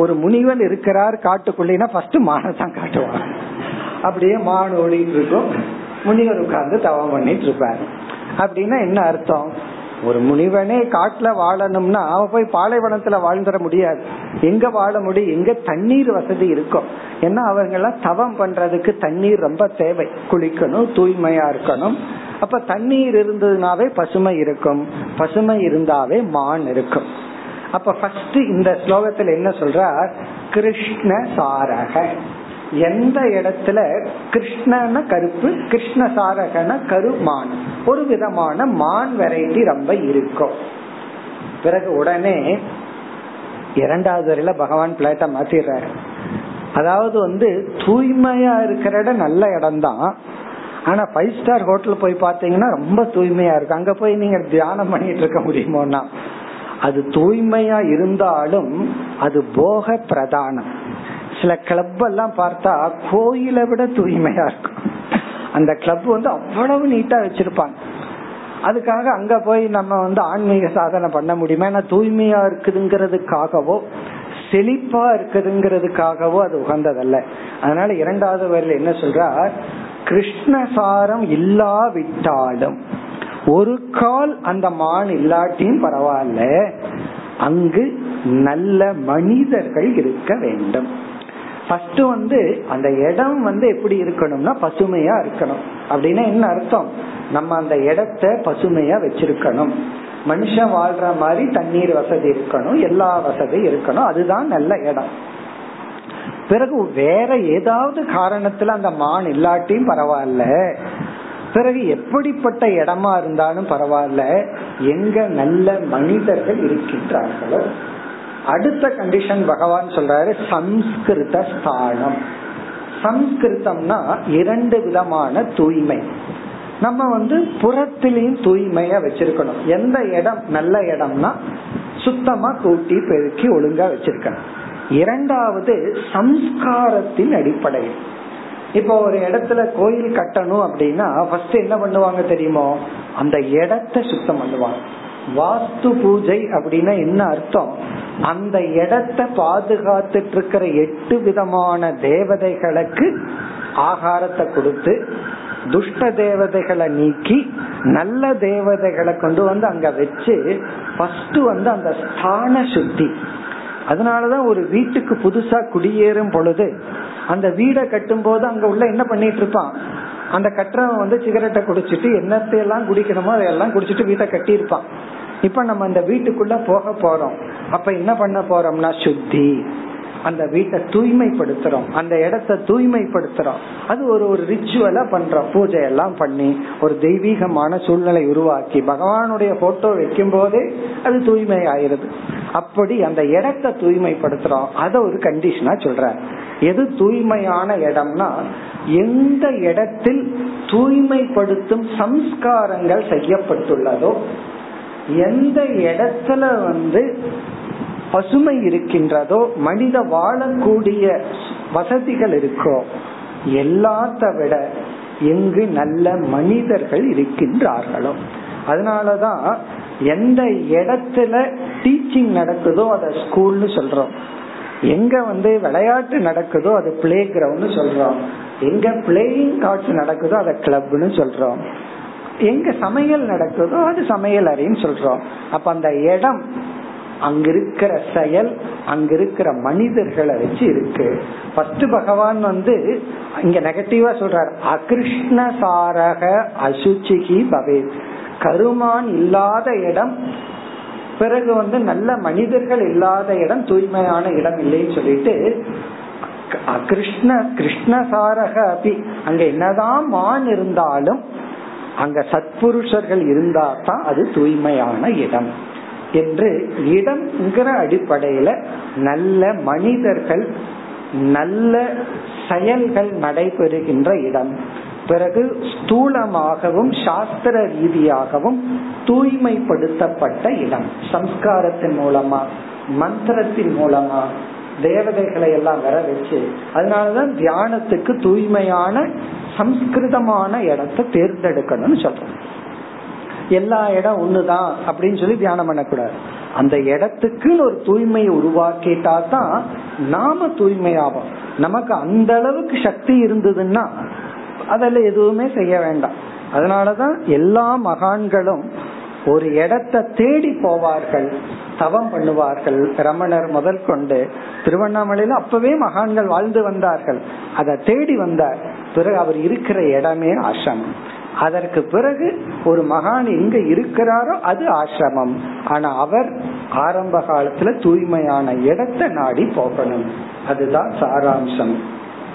ஒரு முனிவன் இருக்கிறார் காட்டுக்குள்ளா ஃபர்ஸ்ட் மானை தான் காட்டுவாங்க. அப்படியே மான் ஓடிட்டு இருக்கும், முனிவர் உட்கார்ந்து தவம் பண்ணிட்டு இருப்பாரு. அப்படின்னா என்ன அர்த்தம், ஒரு முனிவனே காட்டுல வாழணும்னா அவன் போய் பாலைவனத்துல வாழ்ந்துட முடியாது. எங்க வாழ முடியும், எங்க தண்ணீர் வசதி இருக்கும். ஏன்னா அவங்கெல்லாம் தவம் பண்றதுக்கு தண்ணீர் ரொம்ப தேவை, குளிக்கணும், தூய்மையா இருக்கணும். அப்ப தண்ணீர் இருந்ததுனாவே பசுமை இருக்கும், பசுமை இருந்தாவே மான் இருக்கும். அப்ப ஃபர்ஸ்ட் இந்த ஸ்லோகத்துல என்ன சொல்ற, கிருஷ்ணசாரக. எந்த இடத்துல கிருஷ்ணன கருப்பு, கிருஷ்ணசாரகன கருமான், ஒரு விதமான மான் வெரைட்டி ரொம்ப இருக்கும். பிறகு உடனே இரண்டாவது வரையில பகவான் பிளேட்டை மாத்திடுறாரு. அதாவது தூய்மையா இருக்கிற இடம் நல்ல இடம் தான். ஆனா 5 ஸ்டார் ஹோட்டல் போய் பாத்தீங்கன்னா ரொம்ப தூய்மையா இருக்கு, அங்க போய் நீங்க தியானம் பண்ணிட்டு இருக்க முடியுமோன்னா? அது தூய்மையா இருந்தாலும் அது போக பிரதானம். சில கிளப் எல்லாம் பார்த்தா கோயிலை விட தூய்மையா இருக்கும். அந்த கிளப் அவ்வளவு நீட்டா வச்சிருப்பாங்க. அதுக்காக அங்க போய் நம்ம ஆன்மீக சாதனை பண்ண முடியுமா? ஏன்னா தூய்மையா இருக்குதுங்கிறதுக்காகவோ செழிப்பா இருக்குதுங்கிறதுக்காகவோ அது உகந்ததல்ல. அதனால இரண்டாவது வரையில என்ன சொல்றார், கிருஷ்ணசாரம் இல்லாவிட்டாலும் ஒரு கால் அந்த மான் இல்லாட்டியும் பரவாயில்ல, அங்கு நல்ல மனிதர்கள் இருக்க வேண்டும். ஃபர்ஸ்ட் அந்த இடம் எப்படி இருக்கணும்னா பசுமையா இருக்கணும். அப்படின்னா என்ன அர்த்தம், நம்ம அந்த இடத்தை பசுமையா வச்சிருக்கணும், மனுஷன் வாழ்ற மாதிரி தண்ணீர் வசதி இருக்கணும், எல்லா வசதியும் இருக்கணும், அதுதான் நல்ல இடம். பிறகு வேற ஏதாவது காரணத்துல அந்த மான் இல்லாட்டியும் பரவாயில்ல, பிறகு எப்படிப்பட்ட இடமா இருந்தாலும் பரவாயில்ல, எங்க நல்ல மனிதர்கள் இருக்கின்றார்களோ. அடுத்த கண்டிஷன் பகவான் சொல்றாரு சம்ஸ்கிருத ஸ்தானம். சம்ஸ்கிருதம்னா இரண்டு விதமான தூய்மை. நம்ம புறத்திலையும் தூய்மையா வச்சிருக்கணும். எந்த இடம் நல்ல இடம்னா சுத்தமா கூட்டி பெருக்கி ஒழுங்கா வச்சிருக்கணும். இரண்டாவது சம்ஸ்காரத்தின் அடிப்படையில். இப்போ ஒரு இடத்துல கோயில் கட்டணும் அப்படின்னா ஃபர்ஸ்ட் என்ன பண்ணுவாங்க தெரியுமோ, அந்த இடத்தை சுத்தம் பண்ணுவாங்க. வாஸ்து பூஜை அப்படின்னா என்ன அர்த்தம், அந்த இடத்தை பாதுகாத்துட்டு இருக்கிற 8 விதமான தேவதைகளுக்கு ஆகாரத்தை கொடுத்து, துஷ்ட தேவதைகளை நீக்கி நல்ல தேவதைகளை கொண்டு அங்க வச்சு ஃபர்ஸ்ட் அந்த ஸ்தான சுத்தி. அதனாலதான் ஒரு வீட்டுக்கு புதுசா குடியேறும் பொழுது அந்த வீடை கட்டும் போது அங்க உள்ள என்ன பண்ணிட்டு இருப்பான், அந்த கட்டுறவன் சிகரெட்டை குடிச்சிட்டு என்னத்தையெல்லாம் குடிக்கணுமோ அதையெல்லாம் குடிச்சிட்டு வீட்டை கட்டி இருப்பான். இப்ப நம்ம அந்த வீட்டுக்குள்ள போக போறோம், அப்ப என்ன பண்ண போறோம்னா சுத்தி, அந்த வீட்டை தூய்மைப்படுத்துறோம், அந்த இடத்தை தூய்மைப்படுத்துறோம். அது ஒரு ரிச்சுவலா பண்றோம், பூஜை எல்லாம் பண்ணி ஒரு தெய்வீகமான சூழ்நிலை உருவாக்கி பகவானுடைய போட்டோ வைக்கும் போதே அது தூய்மை ஆயிருது. அப்படி அந்த இடத்தை தூய்மைப்படுத்துறோம். அத ஒரு கண்டிஷனா சொல்ற, எது தூய்மையான இடம்னா எந்த இடத்தில் தூய்மைப்படுத்தும் சம்ஸ்காரங்கள் செய்யப்பட்டுள்ளதோ, எந்த இடத்துல பசுமை இருக்கின்றதோ, மனித வாழக்கூடிய வசதிகள் இருக்கோ, எல்லாத்த விட எங்கு நல்ல மனிதர்கள் இருக்கின்றார்களோ. அதனாலதான் எந்த இடத்துல டீச்சிங் நடக்குதோ அதை ஸ்கூல்னு சொல்றோம், எங்க விளையாட்டு நடக்குதோ அது பிளே கிரவுண்ட் சொல்றோம், எங்க பிளேயிங் கார்ட்ஸ் நடக்குதோ அதை கிளப்னு சொல்றோம், எங்க சமையல் நடக்குதோ அது சமையல் அறைன்னு சொல்றோம். அப்ப அந்த இடம் அங்கிருக்கிற செயல் அங்கிருக்கிற மனிதர்களை வச்சு இருக்கு. ஃபர்ஸ்ட் பகவான் இங்க நெகட்டிவா சொல்றார், அகிருஷ்ணசாரக அசுச்சிகி பவே, கருமான் இல்லாத இடம், பிறகு நல்ல மனிதர்கள் இல்லாத இடம் தூய்மையான இடம் இல்லைன்னு சொல்லிட்டு, கிருஷ்ணசாரக அப்படி அங்க என்னதான் மான் இருந்தாலும் அங்க சத்புருஷர்கள் இருந்தா தான் அது தூய்மையான இடம் என்று இடம்ங்கிற அடிப்படையில நல்ல மனிதர்கள் நல்ல செயல்கள் நடைபெறுகின்ற இடம். பிறகு ஸ்தூலமாகவும் சாஸ்திர ரீதியாகவும் தூய்மைப்படுத்தப்பட்ட இடம், சம்ஸ்காரத்தின் மூலமா மந்திரத்தின் மூலமா தேவதைகளை எல்லாம் வர வச்சு. அதனாலதான் தியானத்துக்கு தூய்மையான சம்ஸ்கிருதமான இடத்தை தேர்ந்தெடுக்கணும்னு சொல்றோம். எல்லா இடம் ஒண்ணுதான் அப்படின்னு சொல்லி தியானம் பண்ணக்கூடாது. அந்த இடத்துக்கு ஒரு தூய்மையை உருவாக்கிட்டா தான் நாம தூய்மையாவோம். நமக்கு அந்த அளவுக்கு சக்தி இருந்ததுன்னா அதெல்லாம் எதுவுமே செய்ய வேண்டாம். அதனாலதான் எல்லா மகான்களும் ஒரு இடத்தை தேடி போவார்கள், தவம் பண்ணுவார்கள். ரமணர் முதல் கொண்டு திருவண்ணாமலையில அப்பவே மகான்கள் வாழ்ந்து வந்தார்கள், அதை தேடி வந்தார். பிறகு அவர் இருக்கிற இடமே ஆசிரமம். அதற்கு பிறகு ஒரு மகான் எங்க இருக்கிறாரோ அது ஆசிரமம். ஆனா அவர் ஆரம்ப காலத்துல தூய்மையான இடத்தை நாடி போகணும். அதுதான் சாராம்சம்.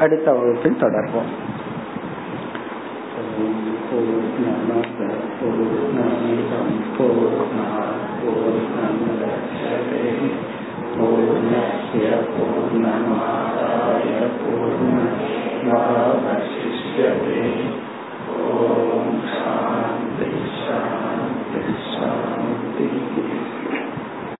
அடுத்த வகுப்பில் தொடர்வோம்.